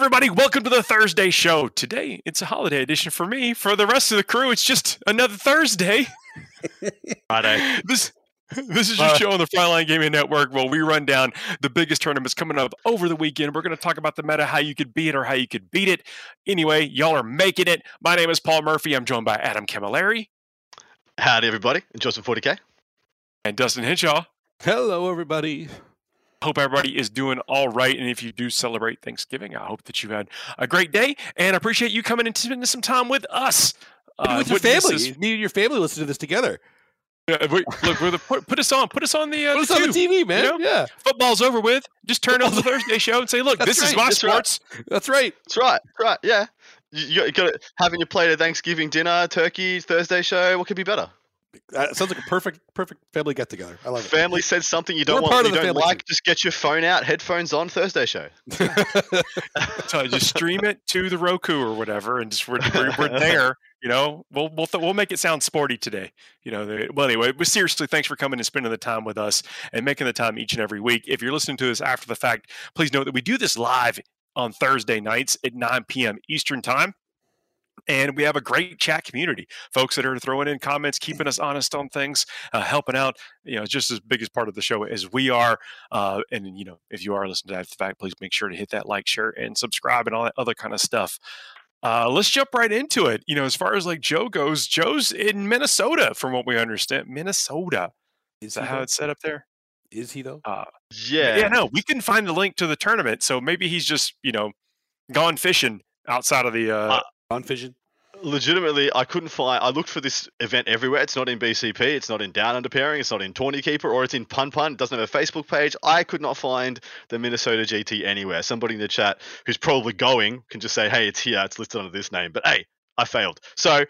everybody, welcome to the Thursday show. Today, it's a holiday edition for me. For the rest of the crew, it's just another Thursday. This is your show on the Frontline Gaming Network where we run down the biggest tournaments coming up over the weekend. We're going to talk about the meta, how you could be it or how you could beat it. Anyway, y'all are making it. My name is Paul Murphy. I'm joined by Adam Camilleri. Howdy, everybody. And Justin 40K. And Dustin Henshaw. Hello, everybody. Hope everybody is doing all right, and if you do celebrate Thanksgiving, I hope that you had a great day, and I appreciate you coming and spending some time with us. With your family. Me and your family listen to this together. Look, put us on the TV, man. You know? Yeah, football's over with. Just turn on the Thursday show and say, "Look, this is my sports." Right. That's right. Yeah, you got to having your plate of Thanksgiving dinner, turkey, Thursday show. What could be better? That sounds like a perfect family get together. I like it. Family says something you don't want, you don't like. Just get your phone out, headphones on, Thursday show. So just stream it to the Roku or whatever, and just we're there. You know, we'll make it sound sporty today. You know, well anyway. But seriously, thanks for coming and spending the time with us and making the time each and every week. If you're listening to this after the fact, please note that we do this live on Thursday nights at 9 p.m. Eastern time. And we have a great chat community, folks that are throwing in comments, keeping us honest on things, helping out. You know, it's just as big as part of the show as we are. And, you know, if you are listening to that fact, please make sure to hit that like, share, and subscribe and all that other kind of stuff. Let's jump right into it. You know, as far as like Joe goes, Joe's in Minnesota, from what we understand. Minnesota. Is that how it's set up there? Is he, though? Yeah. No, we couldn't find the link to the tournament. So maybe he's just, you know, gone fishing outside of the. On vision. Legitimately, I couldn't find. I looked for this event everywhere. It's not in BCP. It's not in Down Under Pairing. It's not in Tawny Keeper, or it's in Pun Pun. It doesn't have a Facebook page. I could not find the Minnesota GT anywhere. Somebody in the chat who's probably going can just say, "Hey, it's here. It's listed under this name." But hey, I failed. So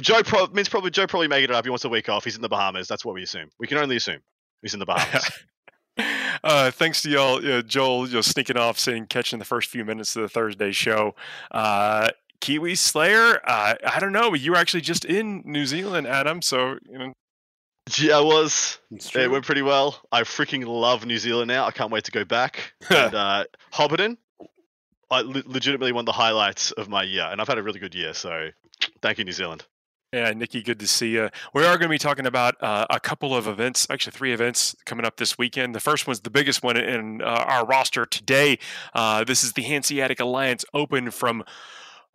Joe probably making it up. He wants a week off. He's in the Bahamas. That's what we assume. We can only assume he's in the Bahamas. Thanks to y'all, Joel, you're sneaking off, catching the first few minutes of the Thursday show. Kiwi Slayer, I don't know. You were actually just in New Zealand, Adam, so, you know. Yeah, I was. It went pretty well. I freaking love New Zealand now. I can't wait to go back. And Hobbiton, legitimately one of the highlights of my year, and I've had a really good year, so thank you, New Zealand. Yeah, Nikki, good to see you. We are going to be talking about a couple of events, actually 3 events coming up this weekend. The first one's the biggest one in our roster today. This is the Hanseatic Alliance Open from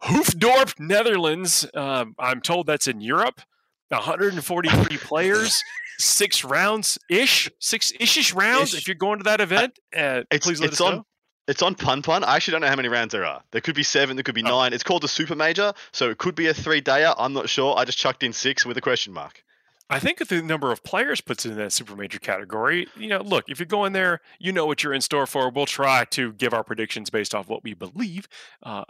Hoofddorp, Netherlands. I'm told that's in Europe. 143 players, 6 rounds-ish. If you're going to that event, please let us know. It's on Pun Pun. I actually don't know how many rounds there are. There could be 7, there could be 9. It's called the Super Major, so it could be a 3-dayer. I'm not sure. I just chucked in 6 with a question mark. I think the number of players puts it in that super major category. You know, look, if you're going there, you know what you're in store for. We'll try to give our predictions based off what we believe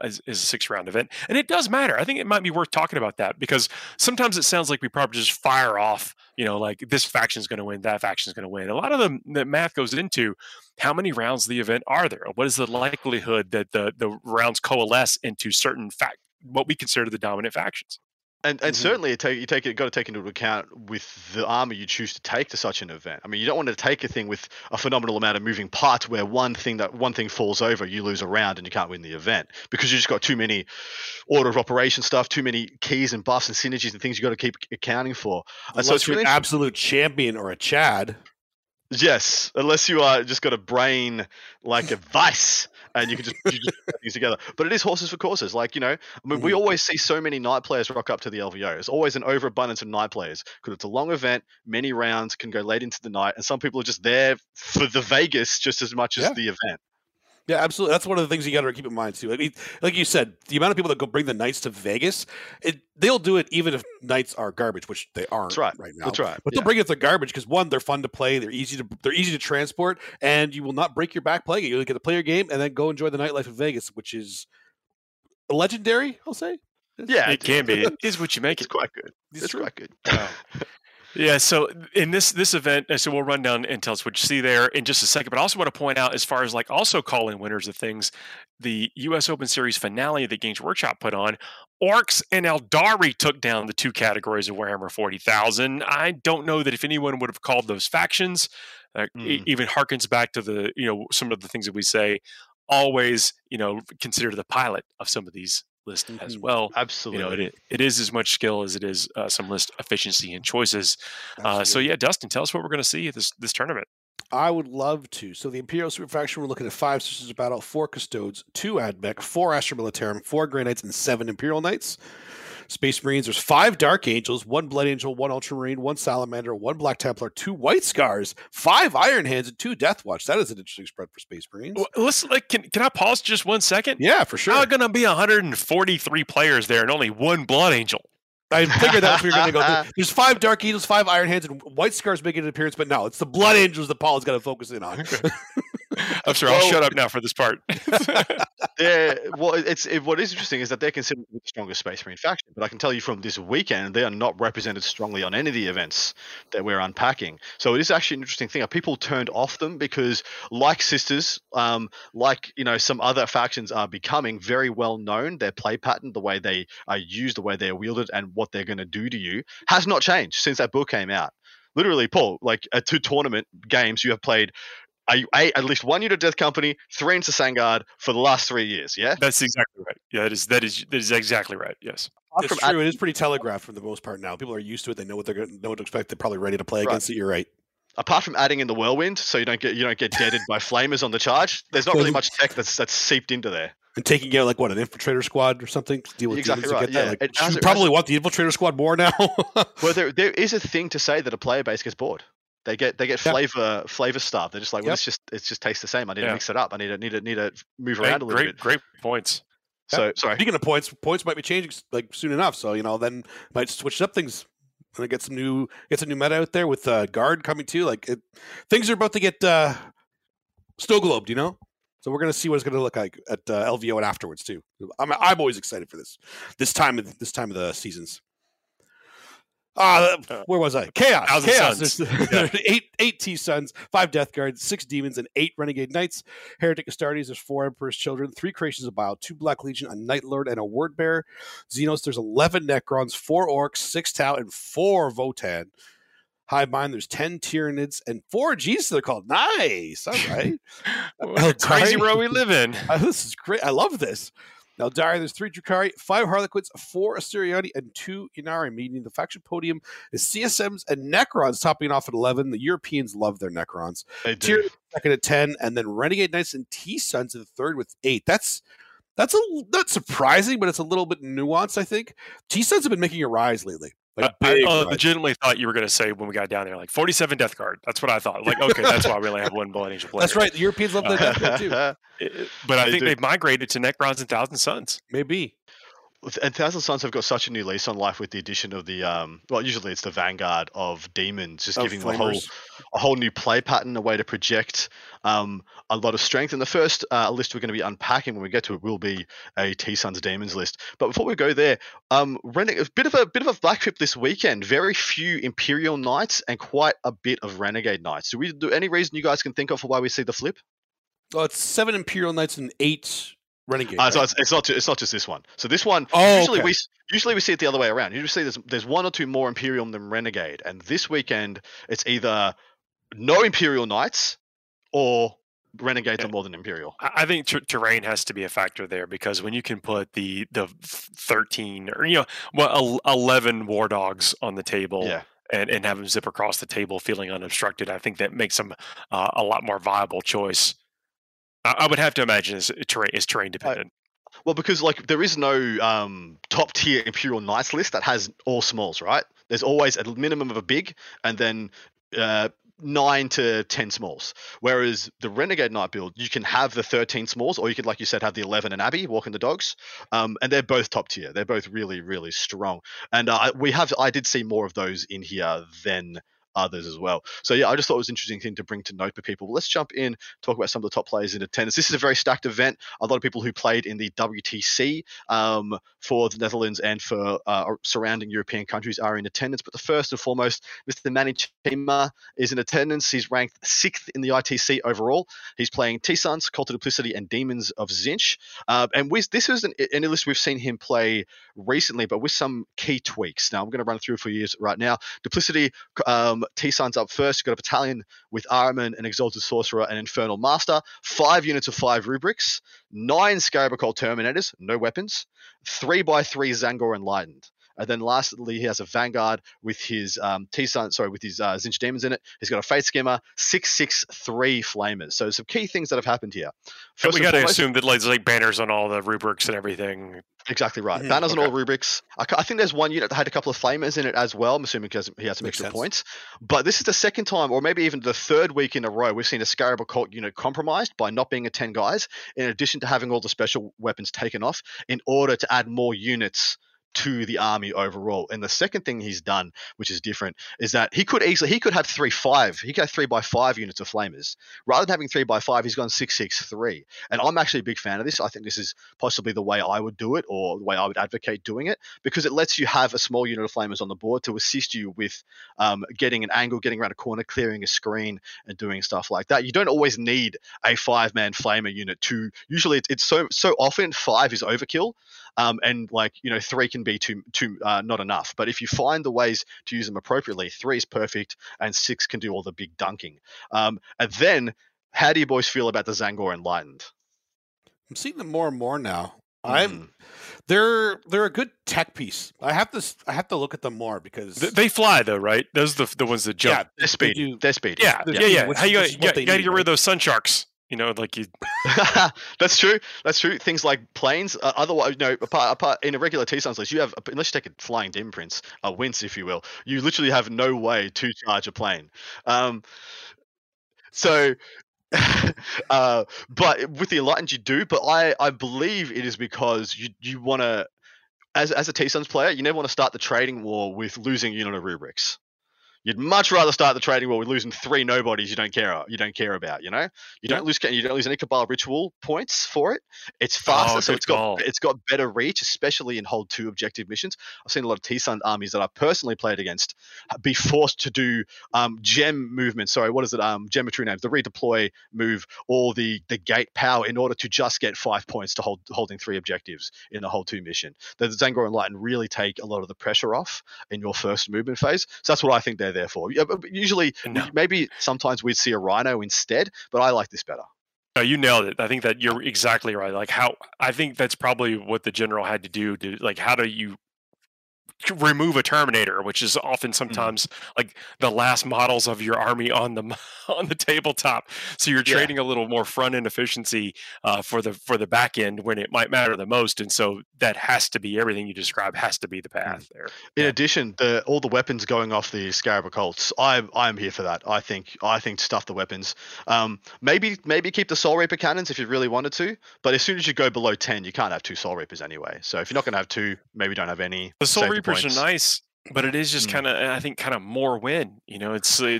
is a 6-round event. And it does matter. I think it might be worth talking about that because sometimes it sounds like we probably just fire off, you know, like this faction's going to win, that faction's going to win. A lot of the math goes into how many rounds of the event are there? What is the likelihood that the rounds coalesce into certain what we consider the dominant factions? And certainly you got to take into account with the armor you choose to take to such an event. I mean, you don't want to take a thing with a phenomenal amount of moving parts where one thing falls over, you lose a round and you can't win the event because you just got too many order of operation stuff, too many keys and buffs and synergies and things you got to keep accounting for. Unless you're an absolute champion or a Chad. Yes, unless you are just got a brain like a vice and you just put things together. But it is horses for courses. Like, you know, I mean, we always see so many night players rock up to the LVO. There's always an overabundance of night players because it's a long event, many rounds, can go late into the night, and some people are just there for the Vegas just as much as the event. Yeah, absolutely. That's one of the things you got to keep in mind, too. I mean, like you said, the amount of people that go bring the Knights to Vegas, they'll do it even if Knights are garbage, which they aren't right now. That's right. But they'll bring it to garbage because, one, they're fun to play, they're easy to transport, and you will not break your back playing it. You'll get to play your game and then go enjoy the nightlife of Vegas, which is legendary, I'll say. Yeah, it can be. It is what you make. It's quite good. It's quite good. Yeah, so in this event, so we'll run down and tell us what you see there in just a second. But I also want to point out, as far as like also calling winners of things, the U.S. Open Series finale that Games Workshop put on, Orcs and Eldari took down the 2 categories of Warhammer 40,000. I don't know that if anyone would have called those factions, even harkens back to the, you know, some of the things that we say always, you know, consider the pilot of some of these lists as well. Absolutely. You know, it is as much skill as it is some list efficiency and choices. So yeah, Dustin, tell us what we're going to see at this tournament. I would love to. So the Imperial Super Faction, we're looking at 5 Sisters of Battle, 4 Custodes, 2 Admech, 4 Astra Militarum, 4 Grey Knights, and 7 Imperial Knights. Space Marines, there's 5 Dark Angels, 1 Blood Angel, 1 Ultramarine, 1 Salamander, 1 Black Templar, 2 White Scars, 5 Iron Hands, and 2 Death Watch. That is an interesting spread for Space Marines. Well, listen, like, can I pause just 1 second? Yeah, for sure. How are going to be 143 players there and only 1 Blood Angel? I figured that's where you're going to go. There's 5 Dark Angels, 5 Iron Hands, and White Scars making an appearance, but no, it's the Blood Angels that Paul has got to focus in on. I'm sorry, I'll shut up now for this part. What is interesting is that they're considered the strongest Space Marine faction, but I can tell you from this weekend, they are not represented strongly on any of the events that we're unpacking. So it is actually an interesting thing. People turned off them because, like Sisters, like, you know, some other factions are becoming very well known. Their play pattern, the way they are used, the way they are wielded, and what they're going to do to you has not changed since that book came out. Literally, Paul, like at 2 tournament games, you have played at least 1 unit of Death Company, 3 into Sangard for the last 3 years. Yeah, that's exactly right. Yeah, that is exactly right. Yes, it's true. It is pretty telegraphed for the most part now. People are used to it. They know what they're going to expect. They're probably ready to play against it. You're right. Apart from adding in the whirlwind, so you don't get deaded by flamers on the charge. There's not really much tech that's seeped into there. And taking out like an infiltrator squad or something to deal with demons to get that. Like, you probably want the infiltrator squad more now. Well, there is a thing to say that a player base gets bored. They get flavor starved. They're just like, well, it just tastes the same. I need to mix it up. I need to move around a little bit. Great points. So sorry. Speaking of points might be changing like soon enough. So then might switch up things. And get some new meta out there with guard coming too. Like things are about to get snow-globed, you know. So we're gonna see what it's gonna look like at LVO and afterwards too. I'm always excited for this time of the seasons. Where was I? Chaos. There's 8 T-Suns, 5 Death Guards, 6 Demons, and 8 Renegade Knights. Heretic Astartes, there's 4 Emperor's Children, 3 Creations of Bile, 2 Black Legion, a Night Lord, and a Word Bearer. Xenos, there's 11 Necrons, 4 Orcs, 6 Tau, and 4 Votan. Hive Mind, there's 10 Tyranids, and 4 Gs they're called. Nice! All right. Crazy row we live in. This is great. I love this. Now, Dari, there's 3 Drukhari, 5 Harlequins, 4 Asteriani, and 2 Ynnari, meaning the faction podium is CSMs and Necrons topping off at 11. The Europeans love their Necrons. They do. Tyranids second at 10, and then Renegade Knights and T-Suns in the third with 8. That's not surprising, but it's a little bit nuanced, I think. T-Suns have been making a rise lately. Like I legitimately thought you were going to say when we got down there, like 47 Death Guard. That's what I thought. Like, okay, that's why we only have 1 Blood Angel player. That's right. The Europeans love their Death Guard too. But I think they've migrated to Necrons and Thousand Sons. Maybe. And Thousand Sons have got such a new lease on life with the addition of the well, usually it's the Vanguard of Demons, just giving the a whole new play pattern, a way to project a lot of strength. And the first list we're going to be unpacking when we get to it will be a T-Suns Demons list. But before we go there, a bit of a black trip this weekend. Very few Imperial Knights and quite a bit of Renegade Knights. Do any reason you guys can think of for why we see the flip? Well, it's 7 Imperial Knights and 8. Renegade. Right? So it's not just this one. So this one, usually we see it the other way around. Usually there's 1 or 2 more Imperium than Renegade, and this weekend it's either no Imperial Knights or Renegades are more than Imperial. I think terrain has to be a factor there, because when you can put the 13 or 11 War Dogs on the table. Yeah. And have them zip across the table feeling unobstructed, I think that makes them a lot more viable choice. I would have to imagine it's terrain dependent. Well, because like there is no top tier Imperial Knights list that has all smalls, right? There's always a minimum of a big, and then 9 to 10 smalls. Whereas the Renegade Knight build, you can have the 13 smalls, or you could, like you said, have the 11 and Abbey walking the dogs. And they're both top tier. They're both really, really strong. And I did see more of those in here than others as well. So yeah, I just thought it was an interesting thing to bring to note for people. Let's jump in, talk about some of the top players in attendance. This is a very stacked event. A lot of people who played in the WTC for the Netherlands and for surrounding European countries are in attendance. But the first and foremost, Mr. Manny Chima is in attendance. He's ranked 6th in the ITC overall. He's playing T-Suns, Cult of Duplicity, and Demons of Zinch. And this is an list we've seen him play recently, but with some key tweaks. Now, I'm going to run through for you right now. Duplicity, T-Sun's up first. You've got a battalion with Ahriman, an Exalted Sorcerer, and Infernal Master. 5 units of 5 rubrics. 9 Scarabacol Terminators, no weapons. 3x3 Zangor Enlightened. And then lastly, he has a Vanguard with his Zinch Demons in it. He's got a Fate Skimmer, 6/6/3 Flamers. So some key things that have happened here. First, we got to assume that there's like banners on all the rubrics and everything. Exactly right. Mm-hmm. Banners on all rubrics. I think there's one unit that had a couple of Flamers in it as well. I'm assuming because he had some extra points. But this is the second time, or maybe even the third week in a row, we've seen a Scarab Occult unit compromised by not being a 10 guys, in addition to having all the special weapons taken off in order to add more units to the army overall. And the second thing he's done, which is different, is that he could have 3/5. He could have 3x5 units of flamers. Rather than having 3x5, he's gone 6/6/3. And I'm actually a big fan of this. I think this is possibly the way I would do it, or the way I would advocate doing it, because it lets you have a small unit of flamers on the board to assist you with getting an angle, getting around a corner, clearing a screen, and doing stuff like that. You don't always need a 5-man flamer unit to. Usually, it's so often 5 is overkill, and 3 can be too not enough. But if you find the ways to use them appropriately, 3 is perfect, and 6 can do all the big dunking. And then, how do you boys feel about the Zangor Enlightened? I'm seeing them more and more now. They're a good tech piece. I have to look at them more because they fly though, right? Those are the ones that jump. Yeah, their speed. Yeah. You gotta get rid of those Sun Sharks. That's true. Things like planes. Otherwise, apart in a regular T-Suns list, you have, unless you take a flying dim prince, a wince, if you will, you literally have no way to charge a plane. But with the Enlightened, you do. But I believe it is because you want to, as a T-Suns player, you never want to start the trading war with losing unit of rubrics. You'd much rather start the trading war with losing 3 nobodies you don't care about, you don't lose any Cabal Ritual points for it. It's faster, so it's got better reach, especially in hold 2 objective missions. I've seen a lot of T-Sun armies that I've personally played against be forced to do gem movements. Sorry, what is it? Geometry names, the redeploy move or the gate power in order to just get 5 points to holding 3 objectives in a hold 2 mission. The Zangor Enlightened really take a lot of the pressure off in your first movement phase. So that's what I think they're there for. Usually, maybe sometimes we'd see a Rhino instead, but I like this better. No, you nailed it. I think that you're exactly right. I think that's probably what the general had to do. How do you remove a Terminator, which is often sometimes the last models of your army on the tabletop. So you're trading a little more front end efficiency for the back end when it might matter the most. And so that has to be, everything you describe has to be the path there. In addition, all the weapons going off the Scarab Occults, I'm here for that. I think stuff the weapons. Maybe keep the Soul Reaper cannons if you really wanted to, but as soon as you go below 10, you can't have 2 Soul Reapers anyway. So if you're not going to have 2, maybe don't have any. The Soul Reaper are nice, but it is just kind of more win. Especially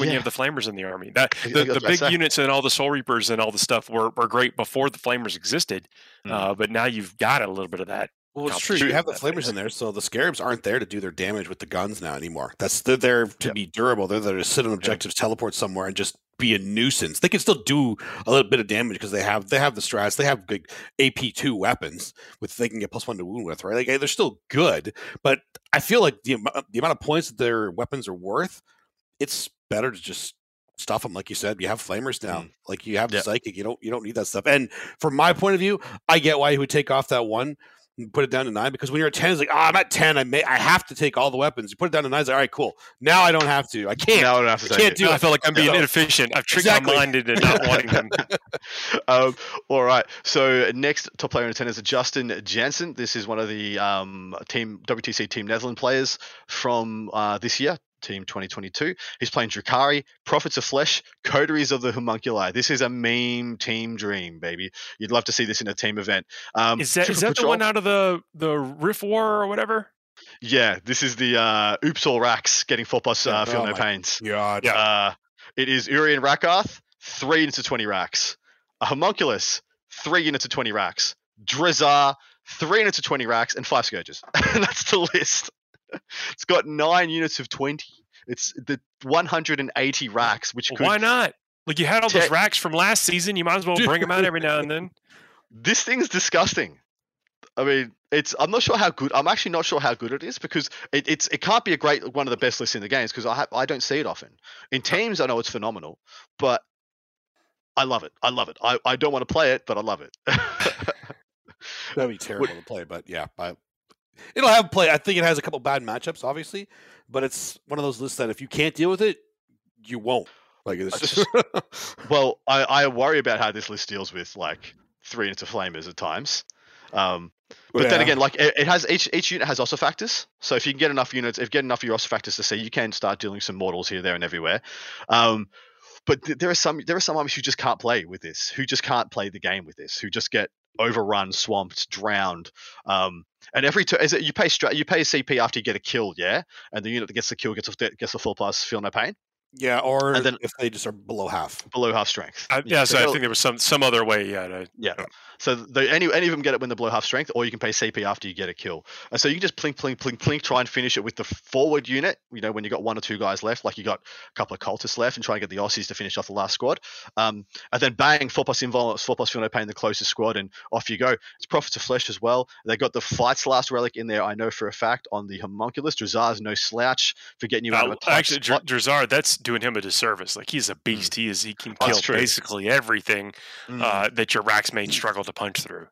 when you have the flamers in the army. That the big units and all the Soul Reapers and all the stuff were great before the flamers existed, but now you've got a little bit of that. Well, it's true. You have the flamers in there, so the Scarabs aren't there to do their damage with the guns now anymore. They're there to be durable. They're there to sit on objectives, teleport somewhere, and just be a nuisance. They can still do a little bit of damage because they have the strats. They have good AP2 weapons which they can get +1 to wound with, right? They're still good, but I feel like the amount of points that their weapons are worth, it's better to just stuff them. Like you said, you have flamers now, like you have psychic. You don't need that stuff. And from my point of view, I get why he would take off that 1. Put it down to 9, because when you're at 10, it's like, I'm at 10. I have to take all the weapons. You put it down to 9. It's like, all right, cool. Now I don't have to. I can't. Now I don't have to. I can't do it. I feel like I'm being inefficient. I've tricked my mind into not wanting them. All right. So next top player in attendance is Justin Jensen. This is one of the WTC Team Netherlands players from this year. Team 2022. He's playing Drukhari, Prophets of Flesh, Coteries of the Homunculi. This is a meme team dream, baby. You'd love to see this in a team event. Is that the one out of the Rift War or whatever? Yeah, this is the Oops All Racks getting 4+ Feel No Pains. God. It is Urien Rakarth, 3 units of 20 racks. A Homunculus, 3 units of 20 racks. Drazhar, 3 units of 20 racks, and 5 Scourges. That's the list. It's got 9 units of 20. It's the 180 racks, which why not? You had all those racks from last season. You might as well bring them out every now and then. This thing's disgusting. I mean, I'm actually not sure how good it is, because it can't be one of the best lists in the games, because I don't see it often. In teams, I know it's phenomenal, but I love it. I don't want to play it, but I love it. That'd be terrible to play, but yeah, it'll have play. I think it has a couple bad matchups, obviously, but it's one of those lists that if you can't deal with it, you won't. Like it's well, I worry about how this list deals with like 3 units of flamers at times. But then again, like it has each unit has ossifactors. So if you can get enough units, of your ossifactors to see, you can start dealing some mortals here, there, and everywhere. But there are some armies who just can't play with this, who just can't play the game with this, who just get overrun, swamped, drowned. And every turn, you pay a CP after you get a kill, yeah, and the unit that gets the kill gets a full plus, feel no pain. Yeah, or and then, if they just are below half strength. So I think there was some other way. So any of them get it when they're below half strength, or you can pay CP after you get a kill. And so you can just plink, plink, plink, plink, try and finish it with the forward unit. You know, when you got 1 or 2 guys left, like you got a couple of cultists left, and try and get the Aussies to finish off the last squad. And then bang, 4+ feel no pain, the closest squad, and off you go. It's Prophets of Flesh as well. They got the Flight's Last Relic in there. I know for a fact on the homunculus. Drazhar's no slouch for getting you out of a clutch. Actually, Drazhar, that's doing him a disservice. Like, he's a beast. He can kill basically everything that your racks may struggle to punch through.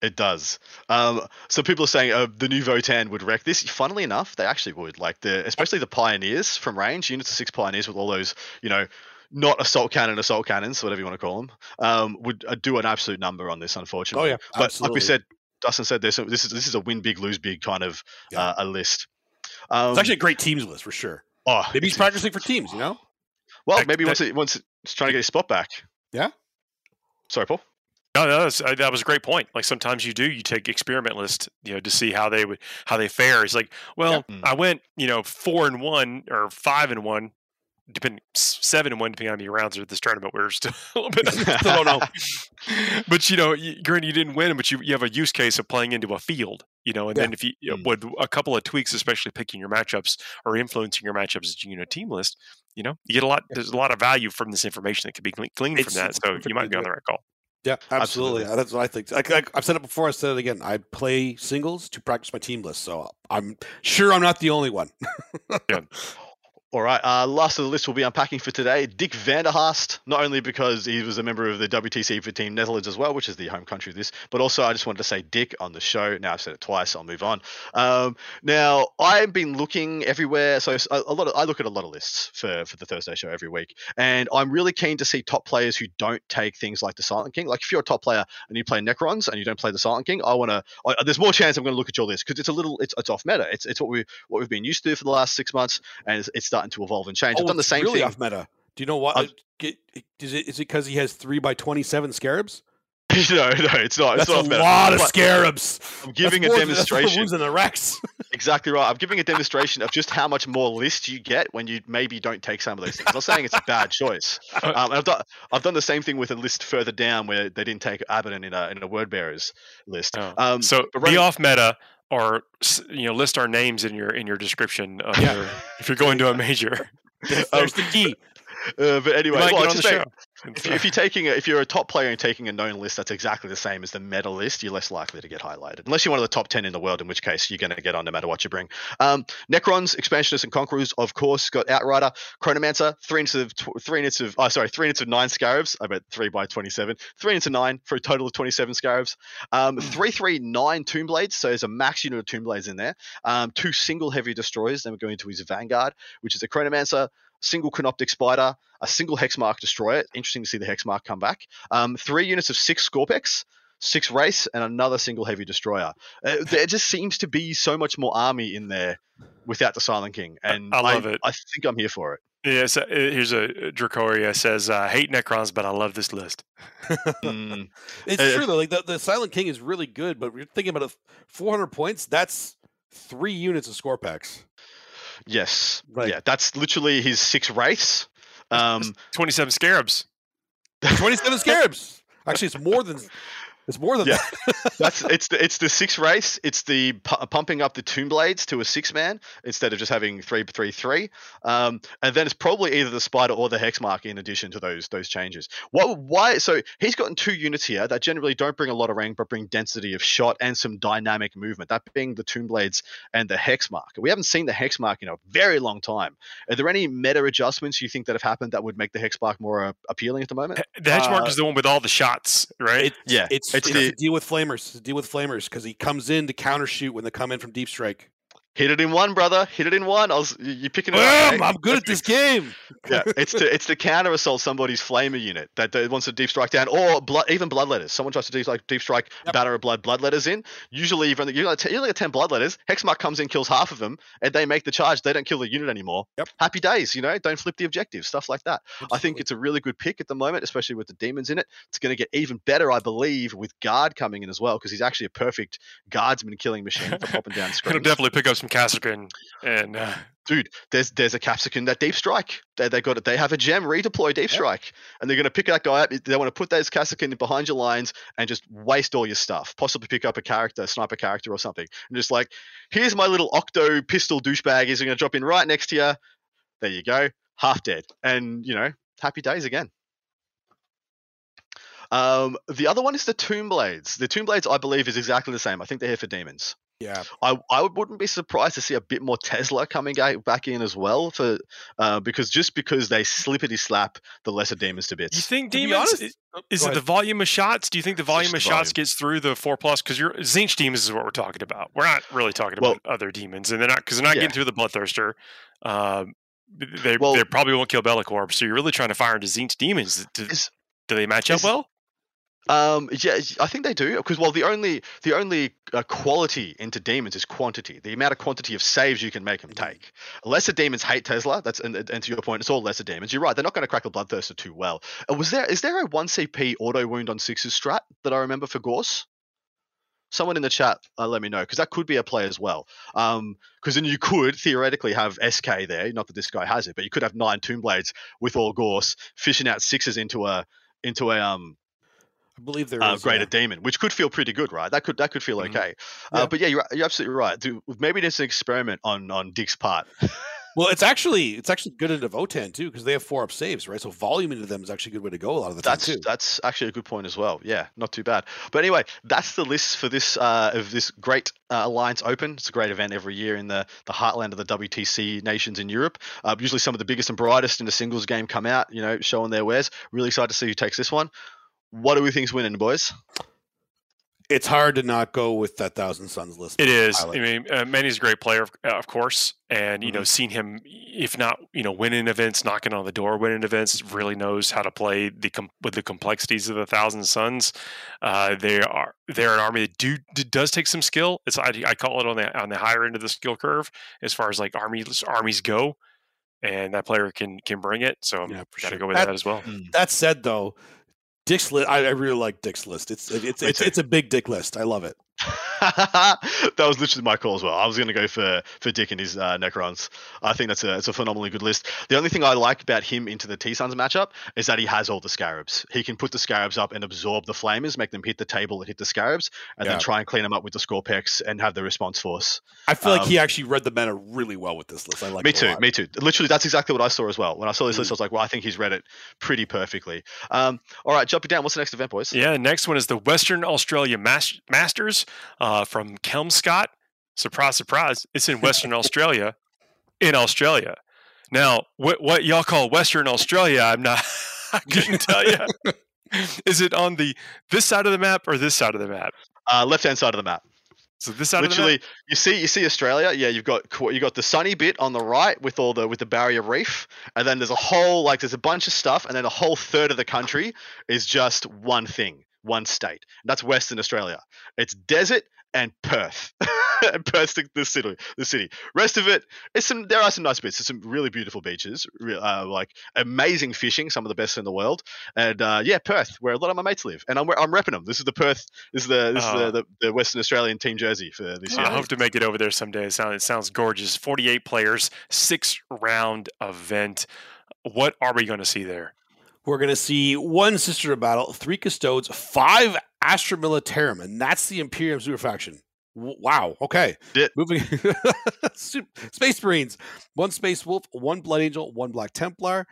It does. So people are saying the new Votan would wreck this. Funnily enough, they actually would. Like especially the pioneers from range, units of 6 pioneers with all those, you know, not assault cannons, whatever you want to call them, would do an absolute number on this, unfortunately. Oh yeah, but absolutely. Like we said, Dustin said, this is a win big, lose big kind of a list. It's actually a great teams list for sure. Oh, maybe he's practicing for teams, you know? Well, once it's trying to get his spot back. Yeah? Sorry, Paul. No, that was a great point. Like, sometimes you take experiment list, you know, to see how they fare. It's like, well, yeah. I went, you know, 4-1 or 5-1, 7-1, depending on the rounds at this tournament. We're still a little bit, still don't know. But, you know, granted, you didn't win, but you have a use case of playing into a field. You know, and then if you with a couple of tweaks, especially picking your matchups or influencing your matchups as you know team list, you know, you get a lot. Yeah. There's a lot of value from this information that could be gleaned from that. So you might be on the right call. Yeah, absolutely. That's what I think. I've said it before. I said it again. I play singles to practice my team list. So I'm sure I'm not the only one. Yeah. All right, last of the list we'll be unpacking for today, Dick Vanderhaast, not only because he was a member of the WTC for Team Netherlands as well, which is the home country of this, but also I just wanted to say Dick on the show. Now I've said it twice, I'll move on. Now, I've been looking everywhere, so I look at a lot of lists for the Thursday show every week, and I'm really keen to see top players who don't take things like the Silent King. Like, if you're a top player and you play Necrons and you don't play the Silent King, there's more chance I'm going to look at your list, because it's off meta. It's what we've been used to for the last 6 months, and it's starting to evolve and change. I've done the same really thing. Off meta. Do you know what? Is it because he has 3x27 scarabs? No, it's not. That's it's not a lot of scarabs. I'm giving a demonstration. That's more wounds than the racks. Exactly right. I'm giving a demonstration of just how much more list you get when you maybe don't take some of those things. I'm not saying it's a bad choice. I've done the same thing with a list further down where they didn't take Abaddon in a word bearers list. Oh. Be off meta. Or, you know, list our names in your description of your, if you're going to a major. There's the key. But anyway, if you're a top player and taking a known list that's exactly the same as the meta list, you're less likely to get highlighted, unless you're one of the top 10 in the world, in which case you're going to get on no matter what you bring. Necrons, Expansionists, and Conquerors, of course, got Outrider, Chronomancer, 3 units of 9 scarabs. I bet 3x27, 3 into 9 for a total of 27 scarabs. 3/3/9 Tomb Blades, so there's a max unit of Tomb Blades in there. 2 single heavy destroyers. Then we're going to his Vanguard, which is a Chronomancer, single Canoptic Spider, a single Hexmark Destroyer. Interesting to see the Hexmark come back. 3 units of 6 Scorpex, 6 Race, and another single Heavy Destroyer. There just seems to be so much more army in there without the Silent King, and I love it. I think I'm here for it. Yeah, so here's a Dracoria says, I hate Necrons, but I love this list. It's true, though. Like the Silent King is really good, but we're thinking about it, 400 points, that's 3 units of Scorpex. Yes. Right. Yeah, that's literally his 6 wraiths. 27 scarabs. Actually, it's more than It's more than that. It's the sixth race. It's the pumping up the Tomb Blades to a six-man instead of just having 3-3-3. And then it's probably either the Spider or the Hexmark in addition to those changes. Why? So he's gotten two units here that generally don't bring a lot of rank but bring density of shot and some dynamic movement, that being the Tomb Blades and the Hexmark. We haven't seen the Hexmark in a very long time. Are there any meta adjustments you think that have happened that would make the Hexmark more appealing at the moment? The Hexmark is the one with all the shots, right? It's to deal with flamers, because he comes in to counter shoot when they come in from deep strike. Hit it in one, brother. Hit it in one. You're picking it up. Right? I'm good at this game. Yeah, it's to counter assault somebody's flamer unit that wants to deep strike down, or even blood letters. Someone tries to deep strike, batter a blood letters in. Usually, you only get 10 blood letters. Hexmark comes in, kills half of them, and they make the charge. They don't kill the unit anymore. Yep. Happy days, you know. Don't flip the objective, stuff like that. Absolutely. I think it's a really good pick at the moment, especially with the demons in it. It's going to get even better, I believe, with guard coming in as well, because he's actually a perfect guardsman killing machine for popping down screens. He'll definitely pick up some Capsicum, and dude, there's a Capsicum that deep strike. They got it. They have a gem redeploy deep strike, and they're going to pick that guy up. They want to put those Capsicum behind your lines and just waste all your stuff. Possibly pick up a sniper character or something, and just like, here's my little octo pistol douchebag. He's going to drop in right next to you. There you go, half dead, and you know, happy days again. The other one is the Tomb Blades. The Tomb Blades, I believe, is exactly the same. I think they're here for demons. Yeah, I wouldn't be surprised to see a bit more Tesla coming back in as well for because they slippity slap the lesser demons to bits. You think demons is it the volume of shots? Do you think the volume of shots gets through the 4+? Because your Zinch demons is what we're talking about. We're not really talking about other demons, and they're not getting through the Bloodthirster. They probably won't kill Bellicorp. So you're really trying to fire into Zinch demons. Do they match up well? Yeah, I think they do, because the only quality into demons is quantity. The amount of quantity of saves you can make them take. Lesser demons hate Tesla. And to your point, it's all lesser demons. You're right. They're not going to crack the Bloodthirster too well. Is there a 1 CP auto wound on 6's strat that I remember for Gorse? Someone in the chat, let me know, because that could be a play as well. Because then you could theoretically have SK there. Not that this guy has it, but you could have 9 Tomb Blades with all Gorse fishing out 6's into a I believe there is greater demon, which could feel pretty good, right? That could feel okay. Yeah. But yeah, you're absolutely right. Dude, maybe there's an experiment on Dick's part. Well, it's actually good into Votan too, because they have 4+ saves, right? So volume into them is actually a good way to go a lot of the time too. That's actually a good point as well. Yeah, not too bad. But anyway, that's the list for this of this great Alliance Open. It's a great event every year in the heartland of the WTC nations in Europe. Usually some of the biggest and brightest in a singles game come out, you know, showing their wares. Really excited to see who takes this one. What do we think's winning, boys? It's hard to not go with that Thousand Suns list. It is. I mean, Manny's a great player, of course, and you know, seen him, if not winning events, knocking on the door, winning events. Really knows how to play with the complexities of the Thousand Suns. They're an army that does take some skill. I call it on the higher end of the skill curve as far as like armies go, and that player can bring it. So I'm gotta go with that as well. That said, though, Dick's list. I really like Dick's list. It's a big Dick list. I love it. That was literally my call as well. I was going to go for Dick and his Necrons. I think it's a phenomenally good list. The only thing I like about him into the T-Suns matchup is that he has all the Scarabs. He can put the Scarabs up and absorb the Flamers, make them hit the table and hit the Scarabs, and then try and clean them up with the Scorpex and have the response force. I feel like he actually read the meta really well with this list. I like it a lot. Me too. Literally, that's exactly what I saw as well. When I saw this list, I was like, well, I think he's read it pretty perfectly. All right, jumping down. What's the next event, boys? Yeah, next one is the Western Australia Masters. From Kelmscott. Surprise, surprise. It's in Western Australia. In Australia. Now, what y'all call Western Australia, I couldn't tell you. Is it on this side of the map or this side of the map? Left-hand side of the map. So this side of the map? You see Australia. Yeah, you've got the sunny bit on the right with the barrier reef, and then there's there's a bunch of stuff, and then a whole third of the country is just one thing. One state. That's Western Australia. It's desert and Perth. And Perth's the city. Rest of it, there are some nice bits. There's some really beautiful beaches, like amazing fishing, some of the best in the world. And Perth, where a lot of my mates live. And I'm repping them. This is the Perth. This is the Western Australian team jersey for this year. I hope to make it over there someday. It sounds gorgeous. 48 players, 6-round event. What are we going to see there? We're going to see 1 Sister of Battle, 3 Custodes, 5 Astra Militarum, and that's the Imperium super faction. Wow. Okay. Moving. Space Marines. One Space Wolf, one Blood Angel, one Black Templar.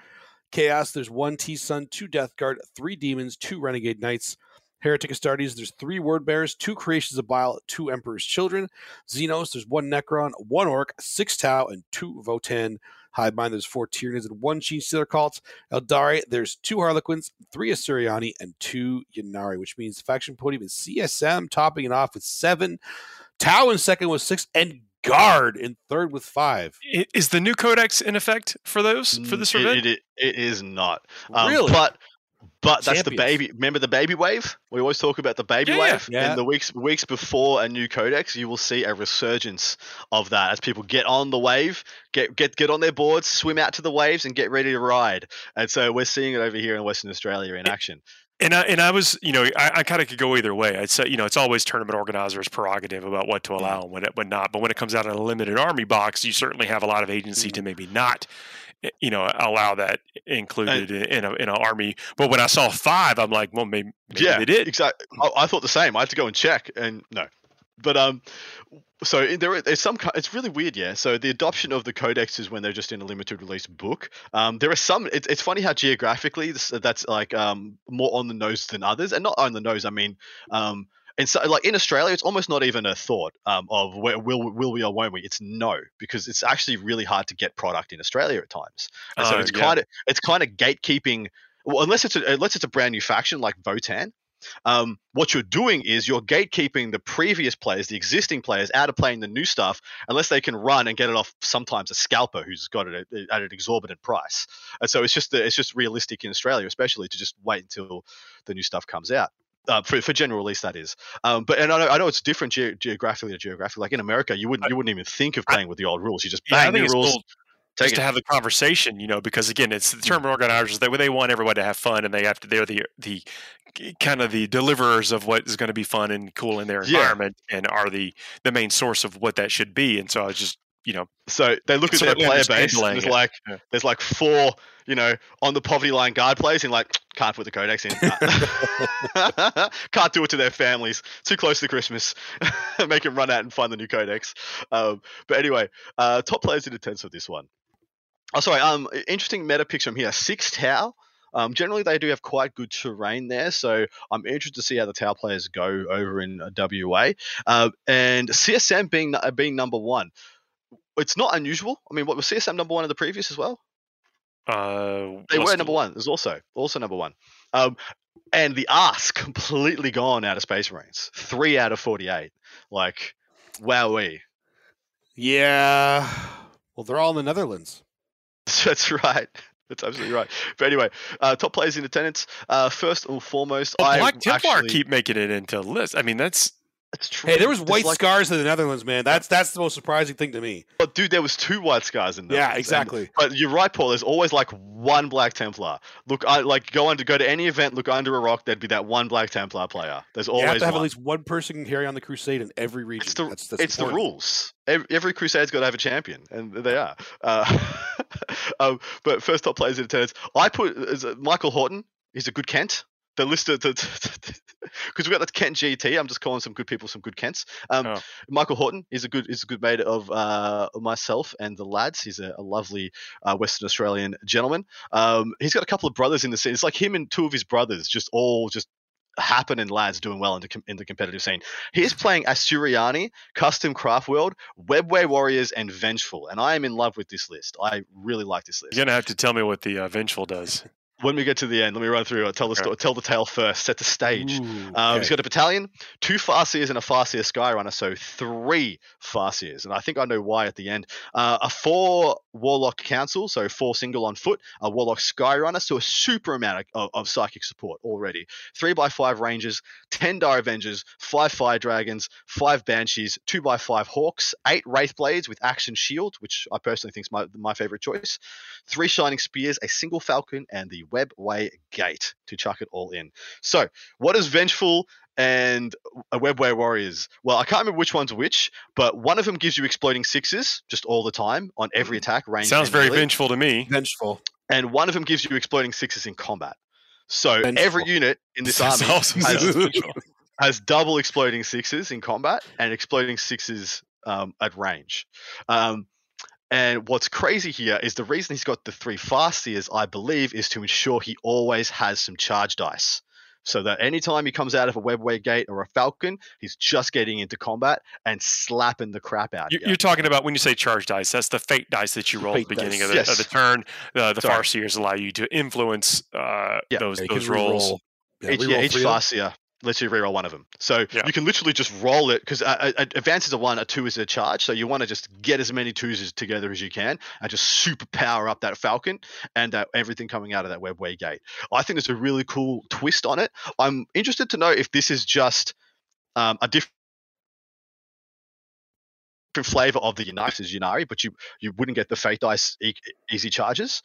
Chaos, there's one T-Sun, two Death Guard, three Demons, two Renegade Knights. Heretic Astartes, there's three Word Bearers, two Creations of Bile, two Emperor's Children. Xenos, there's one Necron, one Orc, six Tau, and two Votan. Hivemind, there's four Tyranids and one Sheen Stealer Cult. Eldari, there's two Harlequins, three Assyriani, and two Ynnari, which means the faction podium is CSM topping it off with 7. Tau in second with 6, and Guard in third with 5. Is the new codex in effect for those, for this event? It is not. Really? But that's Champions. The baby. Remember the baby wave? We always talk about the baby wave. Yeah. In the weeks before a new codex, you will see a resurgence of that as people get on the wave, get on their boards, swim out to the waves, and get ready to ride. And so we're seeing it over here in Western Australia in action. And I was, you know, I kind of could go either way. I'd say, you know, it's always tournament organizers' prerogative about what to allow and what not. But when it comes out in a limited army box, you certainly have a lot of agency to maybe not, you know, allow that included in an army. But when I saw 5, I'm like, well, maybe they did. Exactly. I thought the same. I had to go and check, and no. But so there's some. It's really weird, yeah. So the adoption of the codex is when they're just in a limited release book. There are some. It's funny how geographically that's like more on the nose than others, and not on the nose. I mean, and so like in Australia, it's almost not even a thought of will we or won't we. It's no, because it's actually really hard to get product in Australia at times. And so it's kind of gatekeeping. Well, unless it's a brand new faction like Votan. What you're doing is you're gatekeeping the previous players, the existing players, out of playing the new stuff unless they can run and get it off sometimes a scalper who's got it at an exorbitant price. And so it's just realistic in Australia, especially, to just wait until the new stuff comes out for general release. That is, but and I know it's different geographically to geographically. Like in America, you wouldn't even think of playing with the old rules. You just bang the rules. Just to have the conversation, you know, because again, it's the tournament organizers. They want everyone to have fun, and they're the kind of the deliverers of what is going to be fun and cool in their environment, and are the main source of what that should be. And so I was just, you know, so they look at their player base. And there's like 4, you know, on the poverty line guard players, and like can't put the codex in, can't do it to their families. Too close to Christmas, make them run out and find the new codex. But anyway, top players in attendance of this one. Oh, sorry. Interesting meta picks from here. 6 Tau. Generally, they do have quite good terrain there, so I'm interested to see how the Tau players go over in WA. And CSM being number 1, it's not unusual. I mean, was CSM number 1 in the previous as well? They were number 1. It was also number 1. And the ask completely gone out of Space Marines. 3 out of 48. Like, wowee. Yeah. Well, they're all in the Netherlands. That's right. That's absolutely right. But anyway, top players in attendance. First and foremost, Black Templar keep making it into list. I mean, that's true. Hey, there was white scars in the Netherlands, man. That's the most surprising thing to me. But dude, there was 2 white scars in the Netherlands. Yeah, exactly. But you're right, Paul. There's always like 1 Black Templar. Look, I like go to any event. Look under a rock, there'd be that 1 Black Templar player. There's always you have to have at least 1 person can carry on the crusade in every region. It's the rules. Every Crusade's got to have a champion, and they are. But first top players in attendance, I put Michael Horton. He's a good Kent. The list of because we've got that Kent GT. I'm just calling some good people some good Kents. Michael Horton is a good mate of myself and the lads. He's a lovely Western Australian gentleman. He's got a couple of brothers in the scene. It's like him and 2 of his brothers just happening lads doing well in the competitive scene. He's playing Asuriani, Custom Craft World, Webway Warriors, and Vengeful, and I am in love with this list. I really like this list. You're gonna have to tell me what the Vengeful does. When we get to the end, let me run through. Tell the tale first. Set the stage. He's got a battalion, 2 Farseers and a Farseer Skyrunner, so 3 Farseers, and I think I know why at the end. A 4 Warlock Council, so 4 single on foot. A Warlock Skyrunner, so a super amount of psychic support already. 3x5 Rangers, 10 Dire Avengers, 5 Fire Dragons, 5 Banshees, 2x5 Hawks, 8 Wraithblades with Action Shield, which I personally think is my favorite choice. 3 Shining Spears, a single Falcon, and the Webway Gate to chuck it all in. So what is Vengeful and a Webway Warriors? Well, I can't remember which one's which, but one of them gives you exploding 6s just all the time on every attack range. Sounds very melee. Vengeful to me. Vengeful. And one of them gives you exploding 6s in combat. So Vengeful. Every unit in this army. Awesome. has double exploding sixes in combat and exploding sixes at range. And what's crazy here is the reason he's got the three fastseers, I believe, is to ensure he always has some charge dice, so that anytime he comes out of a Webway Gate or a Falcon, he's just getting into combat and slapping the crap out. You're talking about when you say charge dice, that's the fate dice that you roll at the beginning of the, of the turn. The Farseers allow you to influence those rolls. Each Farseer lets you reroll one of them. So you can literally just roll it, because advance is a one, a two is a charge. So you want to just get as many twos together as you can and just super power up that Falcon and that everything coming out of that Webway Gate. I think there's a really cool twist on it. I'm interested to know if this is just a different flavor of the Ynnari, but you wouldn't get the Fate Dice easy charges.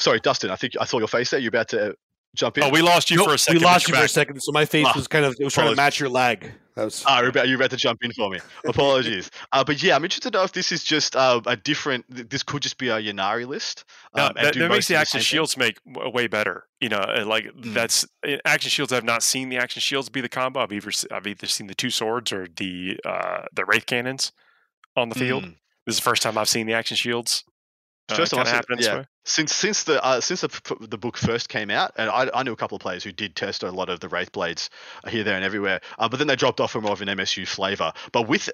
Sorry, Dustin, I think I saw your face there. You're about to jump in. Oh, we lost you for a second. We lost you for a second, so my face was kind of trying to match your lag. You were about to jump in for me. Apologies. But yeah, I'm interested to know if this is just a different. This could just be a Ynnari list. That makes the action shields way better. You know, like that's action shields. I've not seen the action shields be the combo. I've either seen the two swords or the wraith cannons on the field. This is the first time I've seen the action shields. First time since the book first came out, and I knew a couple of players who did test a lot of the Wraith Blades here, there, and everywhere. But then they dropped off for more of an MSU flavor. But with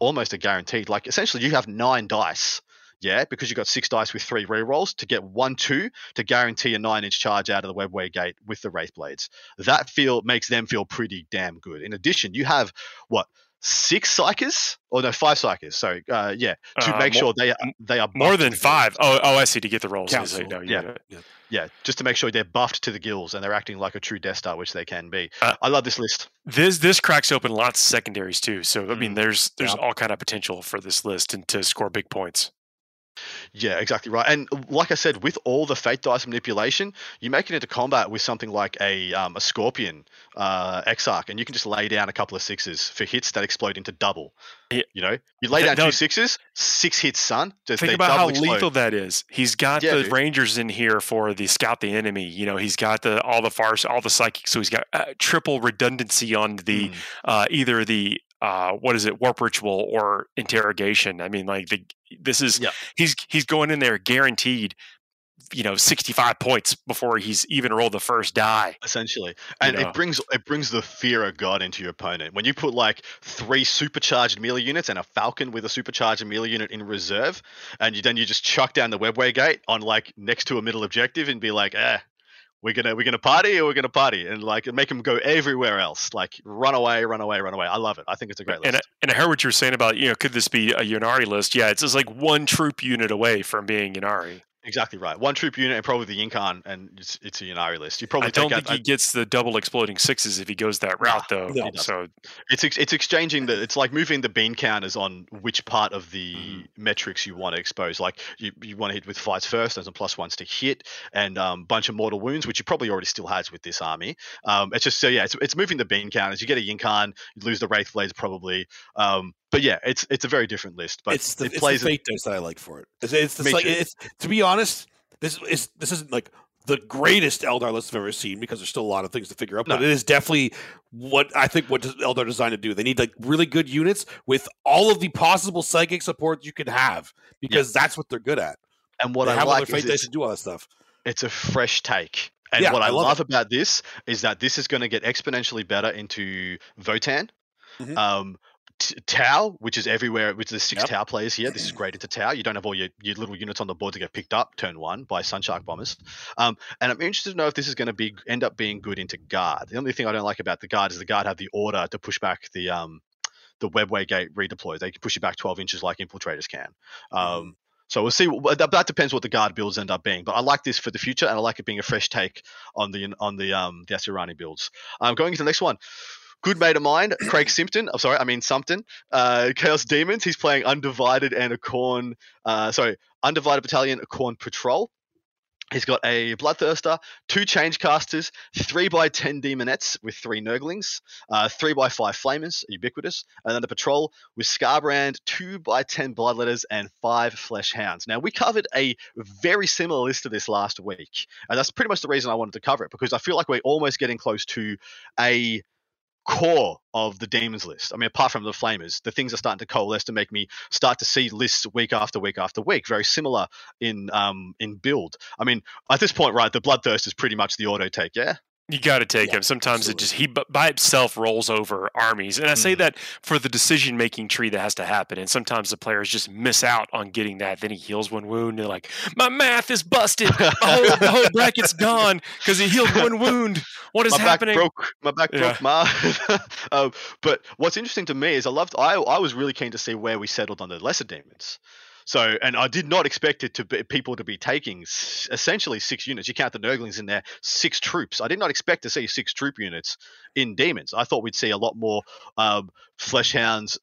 almost a guaranteed, like essentially you have 9 dice, because you got 6 dice with 3 rerolls to get 1-2 to guarantee a 9-inch charge out of the Webway Gate with the Wraith Blades. That makes them feel pretty damn good. In addition, you have 5 psychers. Sorry, to make sure they are more than 5. I see. To get the rolls, just to make sure they're buffed to the gills and they're acting like a true Death Star, which they can be. I love this list. This cracks open lots of secondaries too. So I mean, there's all kind of potential for this list and to score big points. Yeah, exactly right. And like I said, with all the fate dice manipulation, you make it into combat with something like a Scorpion Exarch, and you can just lay down a couple of sixes for hits that explode into double. Yeah. You know, you lay down 2 sixes, 6 hits, son. Think about how lethal that is. He's got the Rangers in here for the scout the enemy. You know, he's got all the fire, all the psychic. So he's got triple redundancy on the either the. Warp Ritual or Interrogation. I mean, like he's going in there guaranteed, 65 points before he's even rolled the first die. Essentially. And it brings the fear of God into your opponent. When you put 3 supercharged melee units and a Falcon with a supercharged melee unit in reserve, and then you just chuck down the Webway Gate on next to a middle objective and be like, We're gonna party, or we're gonna party, and make them go everywhere else. Run away, run away, run away. I love it. I think it's a great list. And I heard what you were saying about could this be a Ynnari list? Yeah, it's just one troop unit away from being Ynnari. Exactly right. One troop unit and probably the Yinkan, and it's a Ynnari list. I don't think he gets the double exploding sixes if he goes that route, though. No, so it's exchanging it's like moving the bean counters on which part of the metrics you want to expose. Like you want to hit with fights first, those are +1s to hit, and bunch of mortal wounds, which you probably already still has with this army. It's just it's moving the bean counters. You get a Yinkan, you lose the Wraith Blades probably. But yeah, it's a very different list. But it plays the fate dice that I like for it. To be honest, this isn't the greatest Eldar list I've ever seen, because there's still a lot of things to figure out. No. But it is definitely what Eldar designed to do. They need really good units with all of the possible psychic support you can have, because that's what they're good at. And what I like is they should do all that stuff. It's a fresh take. And what I love about this is that this is going to get exponentially better into Votann. Mm-hmm. Tau, which is everywhere, which there's 6 Tau players here. This is great into Tau. You don't have all your little units on the board to get picked up turn 1 by Sunshark Bombers. And I'm interested to know if this is going to end up being good into Guard. The only thing I don't like about the Guard is the Guard have the order to push back the Webway Gate redeploy. They can push it back 12 inches like Infiltrators can. So we'll see. That depends what the Guard builds end up being. But I like this for the future, and I like it being a fresh take on the Asirani builds. Going into the next one. Good mate of mine, Craig Sumpton. Sumpton. Chaos Demons. He's playing Undivided and Undivided Battalion, a Khorne Patrol. He's got a Bloodthirster, 2 Changecasters, 3x10 Demonettes with 3 Nurglings, 3x5 Flamers, ubiquitous, and then a Patrol with Scarbrand, 2x10 Bloodletters, and 5 Flesh Hounds. Now, we covered a very similar list to this last week, and that's pretty much the reason I wanted to cover it, because I feel like we're almost getting close to a core of the demons list. I mean, apart from the flamers, the things are starting to coalesce to make me start to see lists week after week after week, very similar in build. I mean, at this point, right, the bloodthirst is pretty much the auto take, yeah? You got to take him. Sometimes absolutely. It just he by itself rolls over armies, and I say that for the decision-making tree that has to happen. And sometimes the players just miss out on getting that. Then he heals one wound. They're like, "My math is busted. The whole bracket's gone because he healed one wound. What is happening? My back broke. My but what's interesting to me is I was really keen to see where we settled on the lesser demons. So, and I did not expect it to be people to be taking essentially 6 units. You count the Nurglings in there, 6 troops. I did not expect to see 6 troop units in demons. I thought we'd see a lot more fleshhounds,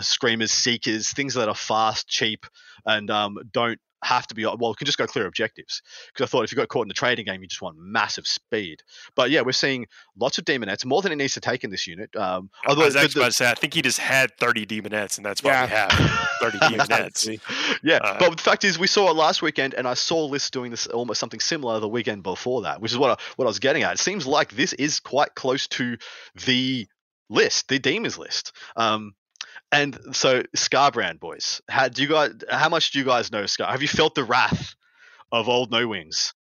screamers, seekers, things that are fast, cheap, and don't have to be, well, can just go clear objectives. Because I thought if you got caught in the trading game, you just want massive speed. But yeah, we're seeing lots of demonettes, more than it needs to take in this unit. Although I was actually about to say, I think he just had 30 demonettes, and that's why we have 30 demonettes. Yeah, but the fact is, we saw it last weekend, and I saw lists doing this almost something similar the weekend before that, which is what I was getting at. It seems like this is quite close to the list, the demons list. And so, Scarbrand boys, how much do you guys know Scar? Have you felt the wrath of old No Wings?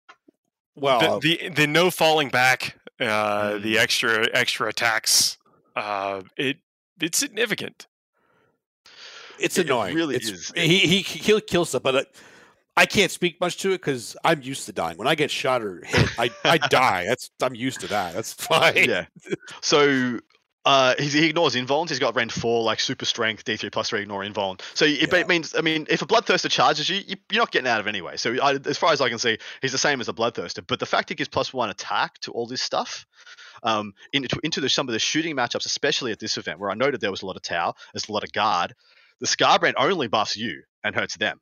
Well, the no falling back, the extra attacks, it's significant. It's annoying. It really is. He'll kill stuff, but I can't speak much to it because I'm used to dying. When I get shot or hit, I die. I'm used to that. That's fine. Yeah. So. He ignores invulns. He's got Rend 4, like super strength, D3 plus 3, ignore invuln. So it means, I mean, if a Bloodthirster charges you, you're not getting out of it anyway. So as far as I can see, he's the same as a Bloodthirster. But the fact he gives plus 1 attack to all this stuff, into some of the shooting matchups, especially at this event, where I noted there was a lot of Tau, there's a lot of Guard, the Scarbrand only buffs you and hurts them.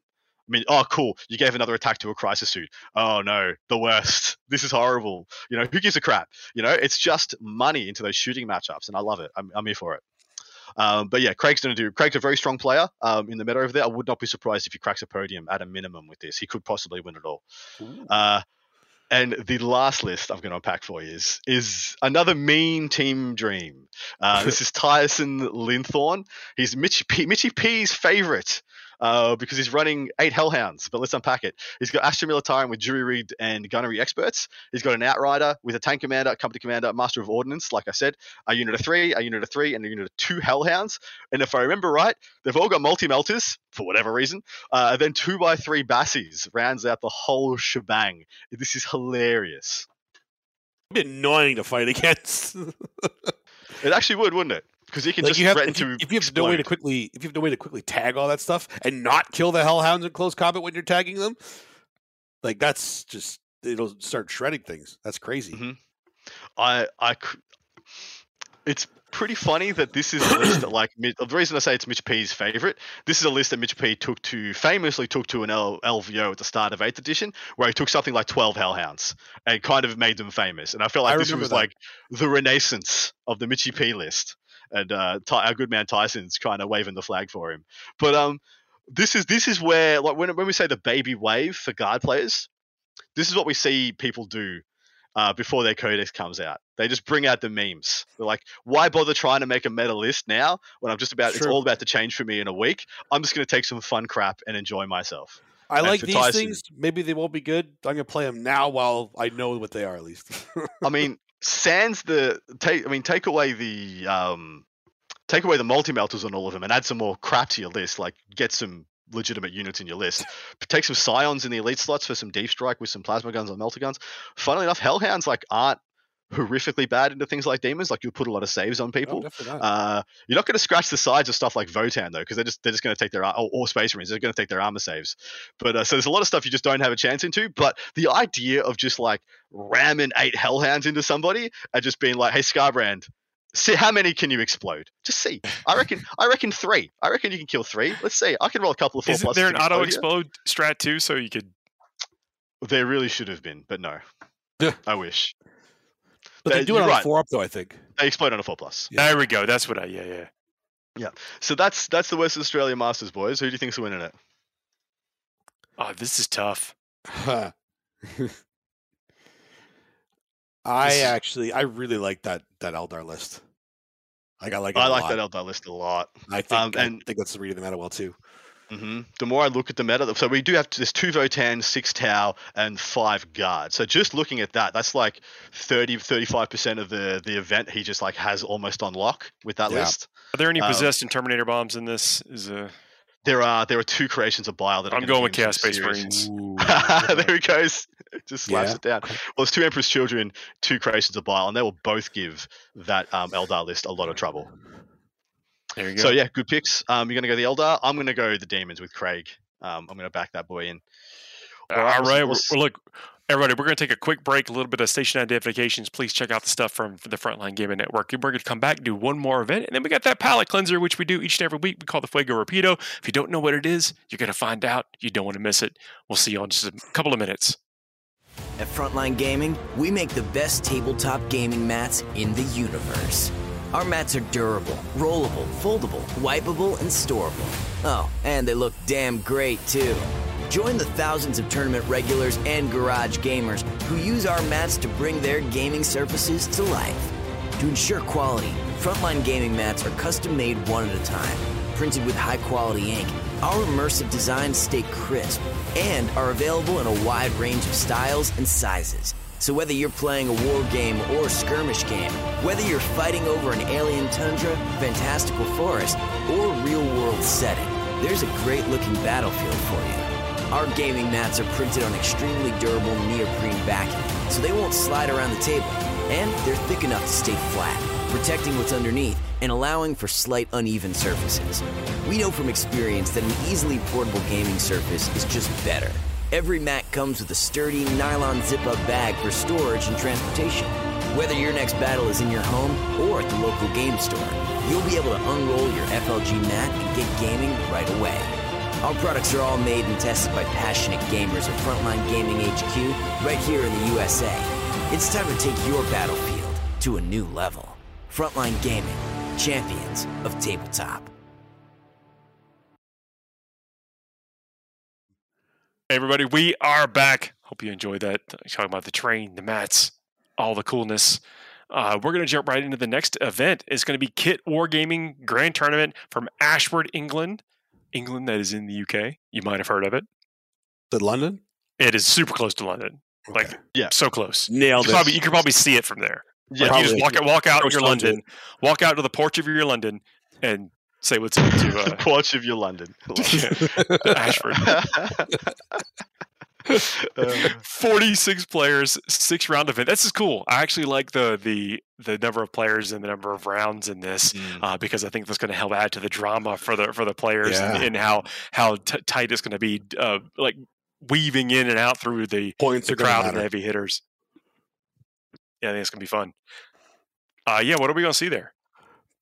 I mean, oh, cool. You gave another attack to a crisis suit. Oh, no, the worst. This is horrible. You know, who gives a crap? You know, it's just money into those shooting matchups, and I love it. I'm here for it. But yeah, Craig's a very strong player in the meta over there. I would not be surprised if he cracks a podium at a minimum with this. He could possibly win it all. And the last list I'm going to unpack for you is another mean team dream. This is Tyson Linthorne. He's Mitchy P's favorite. Because he's running 8 Hellhounds, but let's unpack it. He's got Ashton Militarian with Jury Rigged and Gunnery Experts. He's got an Outrider with a Tank Commander, a Company Commander, Master of Ordnance, like I said, a unit of 3, a unit of 3, and a unit of 2 Hellhounds. And if I remember right, they've all got multi-melters, for whatever reason, and then 2x3 Bassies rounds out the whole shebang. This is hilarious. It'd be annoying to fight against. It actually would, wouldn't it? Because he can if you have no way to quickly tag all that stuff and not kill the Hellhounds in close combat when you're tagging them, like that's just it'll start shredding things. That's crazy. Mm-hmm. It's pretty funny that this is a list that the reason I say it's Mitch P's favorite. This is a list that Mitch P famously took to an LVO at the start of 8th edition, where he took something like 12 Hellhounds and kind of made them famous. And I felt like this was like the renaissance of the Mitchy P list. And our good man Tyson's kind of waving the flag for him. But this is where, like, when we say the baby wave for Guard players, this is what we see people do before their codex comes out. They just bring out the memes. They're like, why bother trying to make a meta list now when I'm just about it's all about to change for me in a week? I'm just going to take some fun crap and enjoy myself. I like these things. Maybe they won't be good. I'm going to play them now while I know what they are, at least. I mean. Take away the multi-melters on all of them and add some more crap to your list, like get some legitimate units in your list. Take some Scions in the elite slots for some deep strike with some plasma guns or melter guns. Funnily enough, Hellhounds aren't horrifically bad into things like demons. Like, you'll put a lot of saves on people. Oh, not. You're not going to scratch the sides of stuff like Votan though, because they're just going to take their or Space Marines. They're going to take their armor saves. But so there's a lot of stuff you just don't have a chance into. But the idea of just like ramming 8 Hellhounds into somebody and just being like, "Hey, Scarbrand, see how many can you explode? Just see. I reckon 3. I reckon you can kill 3. Let's see. I can roll a couple of 4 Isn't pluses." There an auto explode strat too, so you could. There really should have been, but no. I wish. But they do it on a 4+ though, I think. They explode on a 4+. Yeah. There we go. That's what Yeah. So that's the West Australia Masters, boys. Who do you think's winning it? Oh, this is tough. I really like that Eldar list. I like that list a lot. I think I think that's the read of the meta well too. Mm-hmm. The more I look at the meta, so we do have this 2 Votan, 6 Tau, and 5 Guard. So just looking at that, that's like 30-35% of the event he just like has almost on lock with that list. Are there any possessed and Terminator bombs in this? There are 2 creations of Bile that I'm going with Chaos Space Marines. There he goes. Just slaps it down. Well, there's 2 Emperor's Children, 2 creations of Bile, and they will both give that Eldar list a lot of trouble. There you go. So yeah, good picks. You're going to go the Eldar. I'm going to go the Demons with Craig. I'm going to back that boy in. All right. Well, look, everybody, we're going to take a quick break, a little bit of station identifications. Please check out the stuff from the Frontline Gaming Network. We're going to come back, do one more event, and then we got that palette cleanser, which we do each and every week. We call the Fuego Rapido. If you don't know what it is, you're going to find out. You don't want to miss it. We'll see you in just a couple of minutes. At Frontline Gaming, we make the best tabletop gaming mats in the universe. Our mats are durable, rollable, foldable, wipeable, and storable. Oh, and they look damn great, too. Join the thousands of tournament regulars and garage gamers who use our mats to bring their gaming surfaces to life. To ensure quality, Frontline Gaming mats are custom-made one at a time, printed with high-quality ink. Our immersive designs stay crisp and are available in a wide range of styles and sizes. So whether you're playing a war game or skirmish game, whether you're fighting over an alien tundra, fantastical forest, or real-world setting, there's a great-looking battlefield for you. Our gaming mats are printed on extremely durable neoprene backing, so they won't slide around the table, and they're thick enough to stay flat, protecting what's underneath and allowing for slight uneven surfaces. We know from experience that an easily portable gaming surface is just better. Every mat comes with a sturdy nylon zip-up bag for storage and transportation. Whether your next battle is in your home or at the local game store, you'll be able to unroll your FLG mat and get gaming right away. Our products are all made and tested by passionate gamers at Frontline Gaming HQ right here in the USA. It's time to take your battlefield to a new level. Frontline Gaming, champions of tabletop. Hey everybody, we are back. Hope you enjoyed that. Talking about the train, the mats, all the coolness. We're going to jump right into the next event. It's going to be Kit Wargaming Grand Tournament from Ashford, England. England, that is in the UK. You might have heard of it. Is it London? It is super close to London. Okay. Like, yeah, so close. Nailed it. You can probably see it from there. Yeah, like you just walk out of your London, walk out to the porch of your London, and say what's up to the porch of your London. Ashford. 46 players, 6 round event. This is cool. I actually like the number of players and the number of rounds in this because I think that's going to help add to the drama for the players and how tight it's going to be, like weaving in and out through the points the crowd and the heavy hitters. Yeah, I think it's going to be fun. What are we going to see there?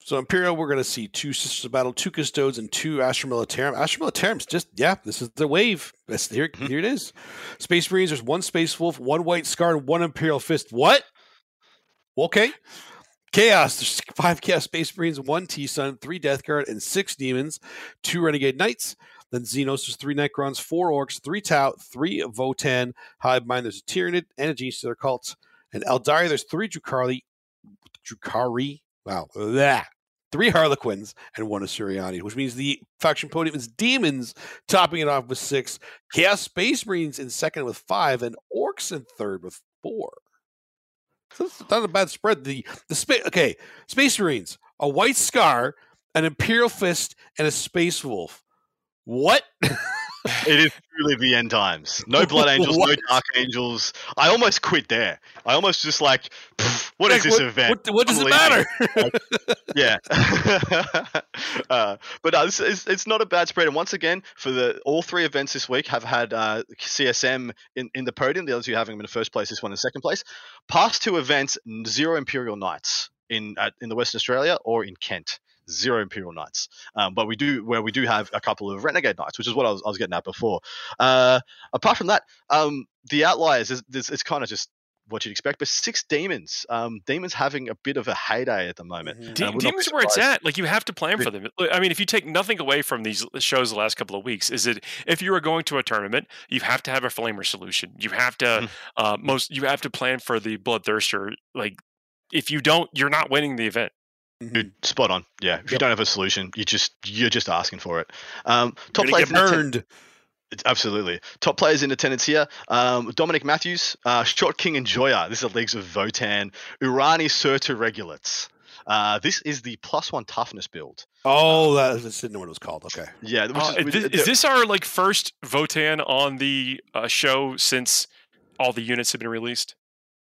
So Imperial, we're going to see 2 Sisters of Battle, 2 Custodes, and 2 Astra Militarum. Astra Militarum's just, this is the wave. Here it is. Space Marines, there's 1 Space Wolf, 1 White Scar, and 1 Imperial Fist. What? Okay. Chaos, there's 5 Chaos Space Marines, 1 T-Sun, 3 Death Guard, and 6 Demons, 2 Renegade Knights. Then Xenos, there's 3 Necrons, 4 Orcs, 3 Tau, 3 Votan, Hive Mind, there's a Tyranid, and a Geese to their cults. And Eldaria, there's 3 Drukhari. Wow. 3 Harlequins and 1 Asuriani, which means the faction podium is Demons, topping it off with 6, Chaos Space Marines in second with 5, and Orcs in third with 4. So it's not a bad spread. Space Marines, a White Scar, an Imperial Fist, and a Space Wolf. What? It is truly the end times. No Blood Angels, no Dark Angels. I almost quit there. I almost just what is this event? What does it matter? It's not a bad spread. And once again, for all 3 events this week have had CSM in the podium. The other 2 having them in first place, this one in second place. Past 2 events, 0 Imperial Knights in the Western Australia or in Kent. 0 Imperial Knights, but we do have a couple of Renegade Knights, which is what I was getting at before. Apart from that, the outliers is it's kind of just what you'd expect, but 6 Demons. Demons having a bit of a heyday at the moment. Demons where it's at. Like, you have to plan for them. I mean, if you take nothing away from these shows the last couple of weeks, is it if you are going to a tournament, you have to have a flamer solution. You have to you have to plan for the bloodthirster. Like, if you don't, you're not winning the event. Spot on. Yeah. If you don't have a solution, you're just asking for it. Top players burned. Absolutely. Top players in attendance here. Dominic Matthews, Shot King and Joya. This is the leagues of Votan. Urani Surtur Regulates. This is the +1 toughness build. Oh, I didn't know what it was called. Okay. Yeah. Is this our first Votan on the show since all the units have been released?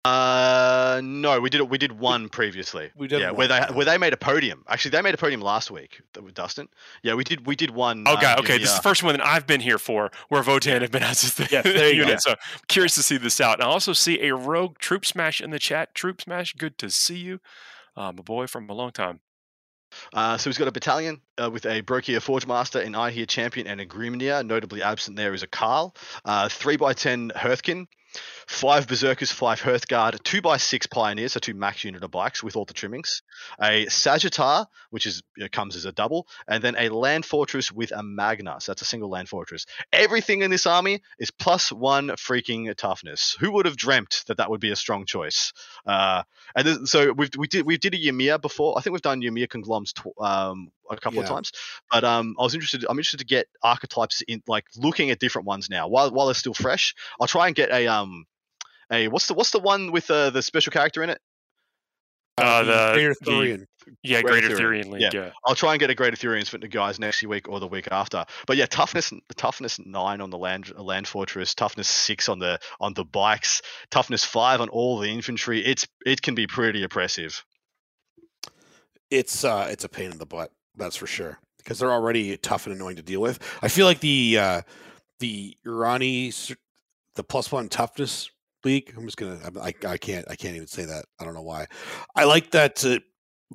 No, we did one previously. Where they made a podium. Actually, they made a podium last week with Dustin. Yeah, we did one. Okay. This is the first one that I've been here for where Votan have been out as the unit. So curious to see this out. And I also see a rogue Troop Smash in the chat. Troop Smash, good to see you. My boy from a long time. So he's got a battalion with a Brokir Forgemaster, an Ihir Champion, and a Grimnir. Notably absent there is a Karl. 3x10 Hearthkin. 5 Berserkers, 5 Hearthguard, 2x6 Pioneers, so 2 max unit of bikes with all the trimmings, a Sagitar, which comes as a double, and then a Land Fortress with a Magna, so that's a single Land Fortress. Everything in this army is +1 freaking toughness. Who would have dreamt that would be a strong choice? And then, so we did a Ymir before. I think we've done Ymir Congloms a couple of times, but I'm interested to get archetypes in, looking at different ones now while they're still fresh. I'll try and get a what's the one with the special character in it? The Greater Thurian. Yeah, Greater Thurian League. Yeah. I'll try and get a Greater Thurian for the guys next week or the week after. But yeah, toughness 9 on the land fortress, toughness 6 on the bikes, toughness 5 on all the infantry. It can be pretty oppressive. It's a pain in the butt, that's for sure, because they're already tough and annoying to deal with. I feel like the Urani, the +1 toughness league. I can't even say that. I don't know why. I like that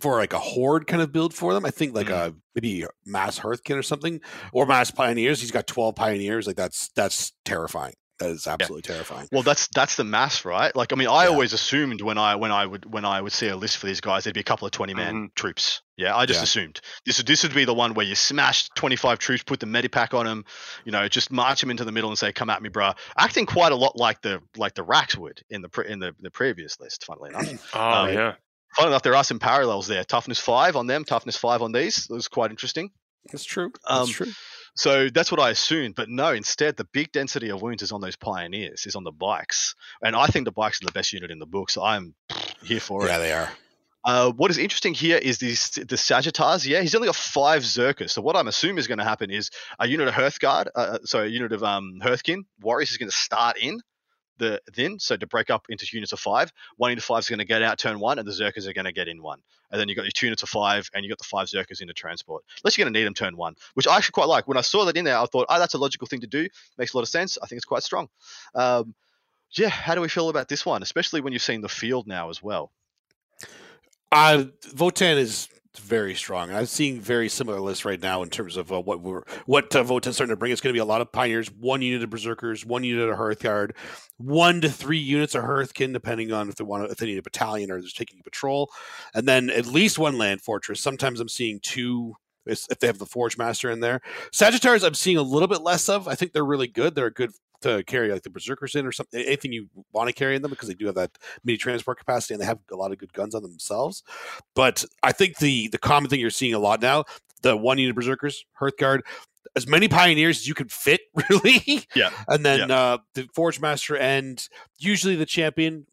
for a horde kind of build for them. I think a maybe mass Hearthkin or something, or mass Pioneers. He's got 12 Pioneers. That's terrifying. That is absolutely terrifying. Well, that's the mass, right? I always assumed when I would see a list for these guys, there'd be a couple of 20-man troops. Yeah, I just assumed this would be the one where you smashed 25 troops, put the medipack on them, just march them into the middle and say, "Come at me, bruh." Acting quite a lot like the Racks would in the previous list, funnily enough. Fun enough, there are some parallels there. Toughness 5 on them, toughness 5 on these. It was quite interesting. That's true. That's true. So that's what I assumed, but no, instead the big density of wounds is on those Pioneers, is on the bikes. And I think the bikes are the best unit in the book, so I'm here for it. Yeah, they are. What is interesting here is the Sagittars. Yeah, he's only got 5 Zerkers. So what I'm assuming is going to happen is a unit of Hearthguard, a unit of Hearthkin, Warriors is going to start in. To break up into units of 5, 1 unit of 5 is going to get out turn 1, and the Zerkers are going to get in 1. And then you got your 2 units of 5, and you got the 5 Zerkers into transport. Unless you're going to need them turn 1, which I actually quite like. When I saw that in there, I thought, that's a logical thing to do. Makes a lot of sense. I think it's quite strong. How do we feel about this one, especially when you've seen the field now as well? Votan is very strong. I'm seeing very similar lists right now in terms of what Votan's starting to bring. It's going to be a lot of Pioneers, 1 unit of Berserkers, 1 unit of Hearthguard, 1 to 3 units of Hearthkin, depending on if they need a battalion or they're taking a patrol, and then at least 1 Land Fortress. Sometimes I'm seeing 2 if they have the Forge Master in there. Sagittars I'm seeing a little bit less of. I think they're really good. They're good to carry the Berserkers in or something, anything you want to carry in them, because they do have that mini transport capacity and they have a lot of good guns on them themselves. But I think the common thing you're seeing a lot now, the 1 unit Berserkers, Hearthguard, as many Pioneers as you can fit, really. Yeah. And then the Forge Master and usually the Champion,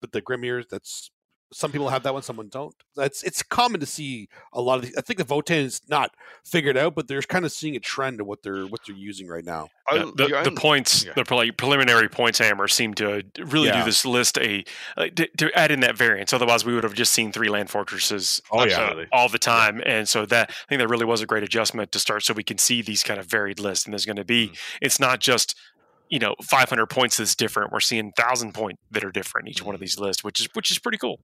but the Grimnir, that's some people have that one, someone don't. It's common to see a lot of these. I think the Votan is not figured out, but they're kind of seeing a trend of what they're using right now. The points, the preliminary points hammer seem to really do this list to add in that variance. Otherwise, we would have just seen 3 Land Fortresses all the time. Yeah. And so I think that really was a great adjustment to start, so we can see these kind of varied lists. And there's going to be it's not just 500 points that's different. We're seeing 1,000 point that are different in each one of these lists, which is pretty cool.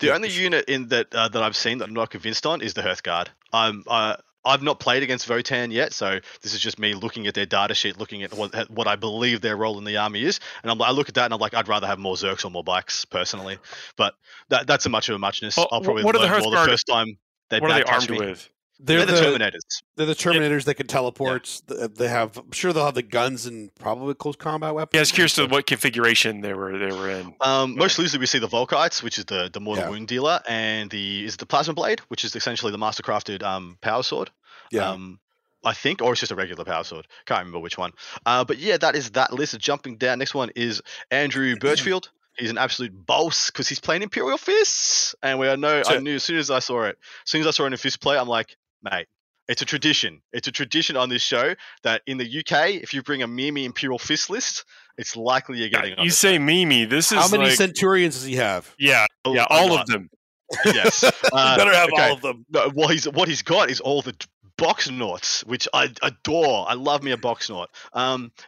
The only unit in that I've seen that I'm not convinced on is the Hearthguard. I've not played against Votan yet, so this is just me looking at their data sheet, looking at what I believe their role in the army is. And I look at that and I'm like, I'd rather have more Zerks or more bikes personally. But that's a much of a muchness. I'll probably learn more the first time. What are they armed with? They're the Terminators. They're the Terminators that can teleport. Yeah. They have, I'm sure they'll have the guns and probably close combat weapons. Yeah, I was curious to what configuration they were in. Most loosely, we see the Volkites, which is the mortal wound dealer, and the Plasma Blade, which is essentially the mastercrafted power sword. Yeah. I think, or it's just a regular power sword. Can't remember which one. But yeah, that is that list. Jumping down, next one is Andrew Birchfield. He's an absolute boss because he's playing Imperial Fists, and I knew as soon as I saw it. As soon as I saw it in a fist play, I'm like, mate, it's a tradition. It's a tradition on this show that in the UK, if you bring a Mimi Imperial Fist list, it's likely you're getting. You say Mimi. This is how many Centurions does he have? Yeah, yeah, all of them. Yes, better have all of them. No, what he's got is all the box noughts, which I adore. I love me a box nought.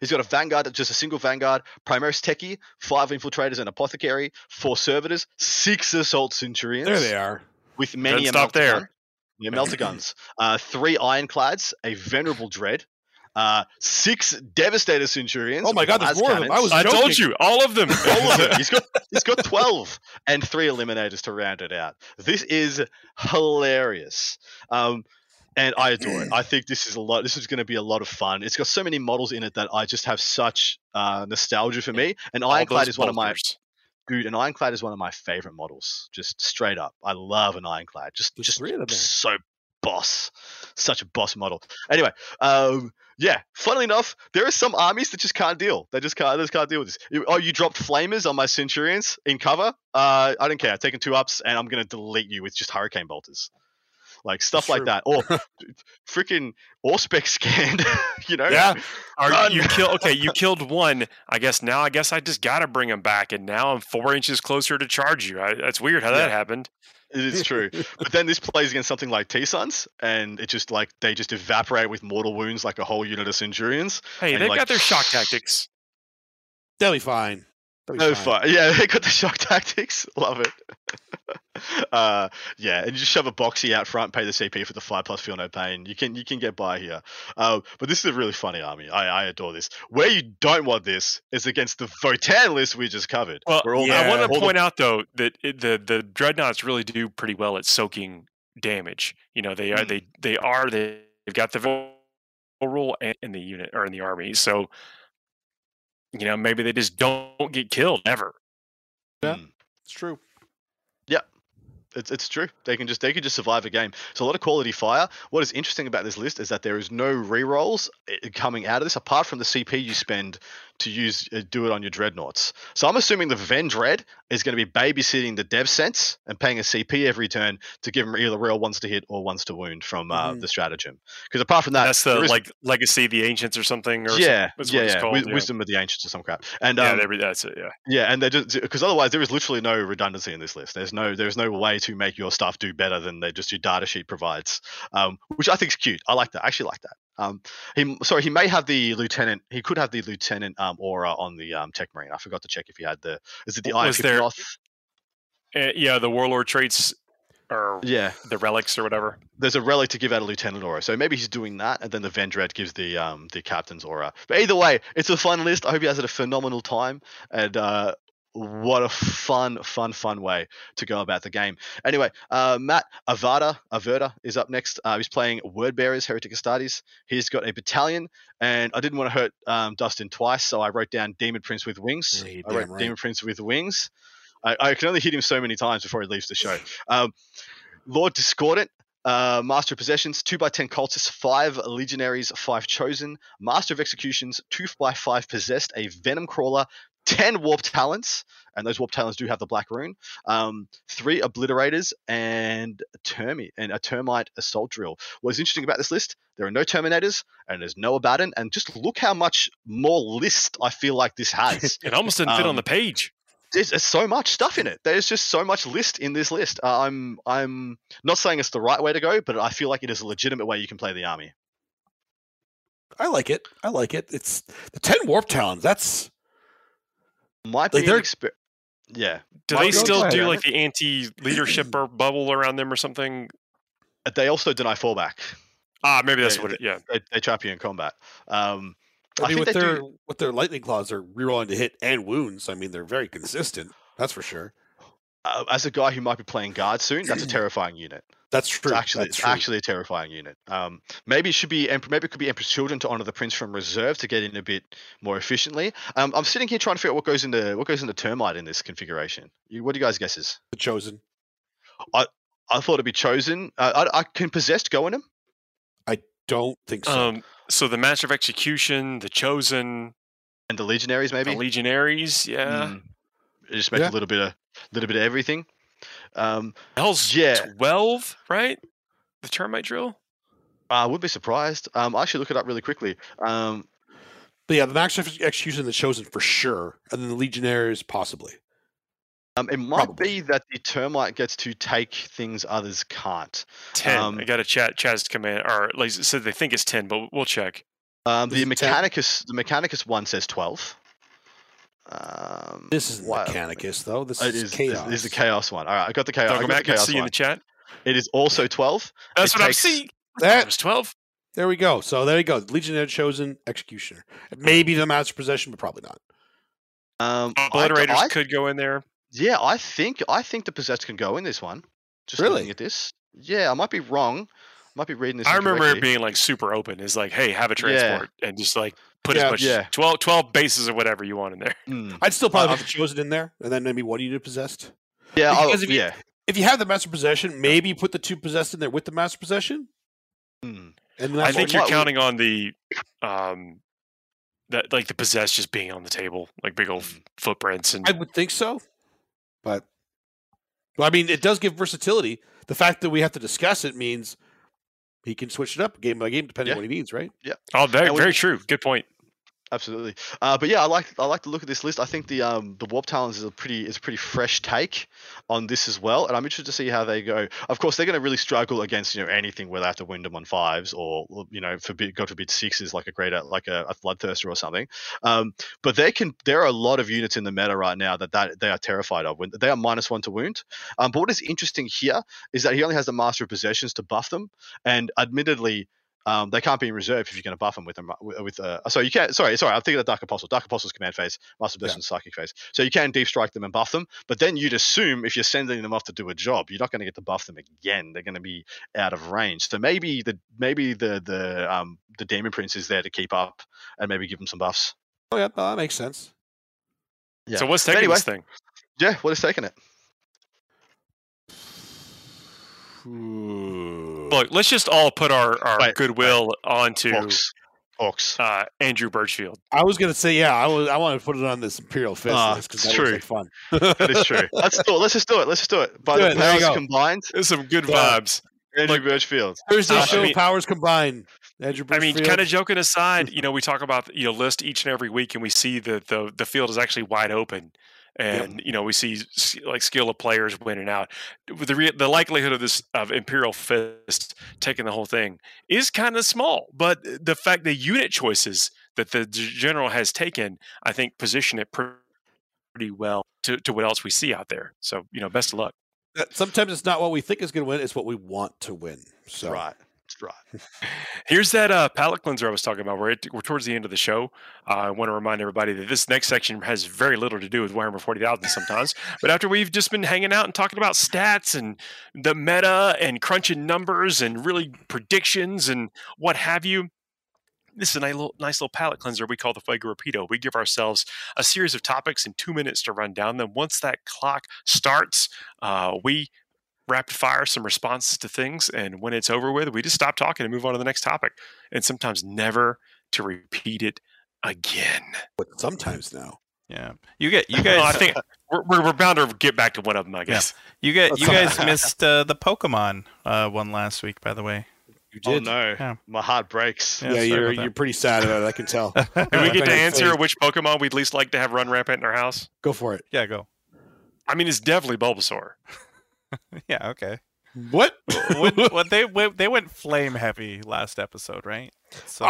He's got a Vanguard, just a single Vanguard, Primaris Techie, 5 Infiltrators and Apothecary, 4 Servitors, 6 Assault Centurions. There they are. With many stop there. Yeah, Melter Guns. 3 Ironclads, a Venerable Dread, 6 Devastator Centurions. Oh my God, there's more of them. I told you, all of them. All of them. He's got 12 and 3 Eliminators to round it out. This is hilarious. And I adore it. I think this is going to be a lot of fun. It's got so many models in it that I just have such nostalgia for me. And Ironclad is one of my favorite models. Just straight up, I love an Ironclad. Just really so boss, such a boss model. Anyway, yeah. Funnily enough, there are some armies that just can't deal. They just can't deal with this. Oh, you dropped Flamers on my Centurions in cover. I don't care. I've taken 2 ups, and I'm going to delete you with just Hurricane Bolters. Like stuff like that, or freaking Orspec scanned, you know? Yeah. You killed one. I guess I just gotta bring him back, and now I'm 4 inches closer to charge you. That's weird how that happened. It is true. But then this plays against something like T-Suns, and it just like they just evaporate with mortal wounds, like a whole unit of Centurions. Hey, they've got their shock tactics. They'll be fine. No fun. Yeah, they got the shock tactics. Love it. Yeah, and you just shove a boxy out front, pay the CP for the 5+ feel no pain. You can get by here. But this is a really funny army. I adore this. Where you don't want this is against the Votann list we just covered. Well, I want to point out though that the Dreadnoughts really do pretty well at soaking damage. You know, they are they've got the rule in the unit or in the army. So you know, maybe they just don't get killed ever. Yeah, it's true. Yeah, it's true. They can just survive a game. So a lot of quality fire. What is interesting about this list is that there is no rerolls coming out of this, apart from the CP you spend to use do it on your Dreadnoughts. So I'm assuming the Vendred is going to be babysitting the Dev Sense and paying a CP every turn to give them either real ones to hit or ones to wound from the Stratagem. Because apart from that, that's the Legacy of the Ancients or something. Or Wisdom of the Ancients or some crap. And that's it. Yeah, yeah, and they just because otherwise there is literally no redundancy in this list. There's no way to make your stuff do better than your data sheet provides, which I think is cute. I like that. I actually like that. He may have the lieutenant. He could have the lieutenant aura on the Tech Marine. I forgot to check if he had the. Is it the Iron Kiploth? Yeah, the warlord traits or the relics or whatever. There's a relic to give out a lieutenant aura, so maybe he's doing that, and then the Vendred gives the captain's aura. But either way, it's a fun list. I hope you guys had a phenomenal time, and what a fun way to go about the game. Anyway, Matt Avada is up next. He's playing Wordbearers, Heretic Astartes. He's got a battalion, and I didn't want to hurt Dustin twice, so I wrote down Demon Prince with Wings. Yeah, Demon Prince with Wings. I can only hit him so many times before he leaves the show. Lord Discordant. Master of Possessions, 2x10 Cultists, 5 Legionaries, 5 Chosen. Master of Executions, 2x5 Possessed, a Venom Crawler, 10 Warp Talents, and those Warp Talents do have the Black Rune, 3 Obliterators, and a Termite Assault Drill. What's interesting about this list, there are no Terminators, and there's no Abaddon, and just look how much more list I feel like this has. It almost didn't fit on the page. There's so much stuff in it. There's just so much list in this list. I'm not saying it's the right way to go, but I feel like it is a legitimate way you can play the army. I like it. I like it. It's the 10 Warp Talents. That's might like be yeah. Do they still do like the anti-leadership bubble around them or something? They also deny fallback. Maybe that's what it. Yeah, they trap you in combat. I mean, with their lightning claws are rerolling to hit and wounds. I mean, they're very consistent. That's for sure. As a guy who might be playing guard soon, that's a terrifying unit. That's true. It's actually a terrifying unit. Maybe it could be Emperor's Children to honor the Prince from Reserve to get in a bit more efficiently. I'm sitting here trying to figure out what goes into Termite in this configuration. What do you guys' guesses? The Chosen. I thought it'd be Chosen. I can Possessed go in him? I don't think so. So the Master of Execution, the Chosen, and the Legionaries maybe. The Legionaries, yeah. It just makes a little bit of everything. Hell's 12, right? The Termite Drill? I would be surprised. I should look it up really quickly. But yeah, the Master of Execution, the Chosen for sure, and then the Legionaries possibly. It might be that the Termite gets to take things others can't. 10. I got a Chaz command, or like said, so they think it's 10, but we'll check. The Mechanicus one says 12. This is Mechanicus, though. This is Chaos. This is the Chaos one. All right, I got the Chaos. I got the Chaos see one. In the chat. It is also 12. That's what I'm seeing. That was 12. There we go. So there you go. Legionnaire, Chosen, Executioner. Maybe the Master Possession, but probably not. Obliterators could go in there. Yeah, I think the Possessed can go in this one. Just looking at this. Yeah, I might be wrong. I might be reading this. I remember it being like super open. It's like, hey, have a transport and just like put as much 12 bases or whatever you want in there. Mm. I'd still probably have Chosen in there, and then maybe what you do Possessed. Yeah, because if you have the Master Possession, maybe put the two Possessed in there with the Master Possession. Mm. And I think you're counting on the that like the Possessed just being on the table, like big old footprints, and I would think so. But I mean, it does give versatility. The fact that we have to discuss it means he can switch it up game by game depending on what he needs, right? Yeah. Oh, very true. Good point. Absolutely. But yeah, I like the look of this list. I think the Warp Talons is a pretty fresh take on this as well, and I'm interested to see how they go. Of course, they're going to really struggle against anything where they have to wind them on 5s or God forbid 6s like a Bloodthirster or something. But there are a lot of units in the meta right now that they are terrified of. When they are -1 to wound. But what is interesting here is that he only has the Master of Possessions to buff them, and admittedly. They can't be in reserve if you're going to buff them with them. So you can't. Sorry. I'm thinking of Dark Apostle. Dark Apostle's command phase, Master Possession psychic phase. So you can deep strike them and buff them, but then you'd assume if you're sending them off to do a job, you're not going to get to buff them again. They're going to be out of range. So maybe the Demon Prince is there to keep up and maybe give them some buffs. Oh yeah, that makes sense. Yeah. So what's taking this thing? Yeah, what is taking it? Look, let's just all put our goodwill onto Orcs. Andrew Birchfield. I was going to say, I want to put it on this Imperial Fist because that looks like fun. That is true. Let's just do it. By the powers combined, there's some good vibes. Andrew Birchfield. Thursday show, powers combined. Andrew Birchfield. I mean, kind of joking aside, we talk about list each and every week, and we see that the field is actually wide open. And we see like skill of players winning out. The likelihood of Imperial Fist taking the whole thing is kind of small, but the fact the unit choices that the general has taken, I think, position it pretty well to what else we see out there. So best of luck. Sometimes it's not what we think is going to win; it's what we want to win. So right. Here's that palate cleanser I was talking about. We're towards the end of the show. I want to remind everybody that this next section has very little to do with Warhammer 40,000 sometimes. But after we've just been hanging out and talking about stats and the meta and crunching numbers and really predictions and what have you, this is a nice little palate cleanser we call the Fuego Rapido. We give ourselves a series of topics and 2 minutes to run down them. Once that clock starts, we rapid fire some responses to things, and when it's over with, we just stop talking and move on to the next topic, and sometimes never to repeat it again. But sometimes now, you guys. I think we're bound to get back to one of them, I guess. Yeah. You guys missed the Pokemon one last week, by the way. You did? Oh no, my heart breaks. Yeah, you're pretty sad about it. I can tell. Did we get to answer which Pokemon we'd least like to have run rampant in our house? Go for it. Yeah, go. I mean, it's definitely Bulbasaur. Yeah. Okay. What they went flame heavy last episode, right? So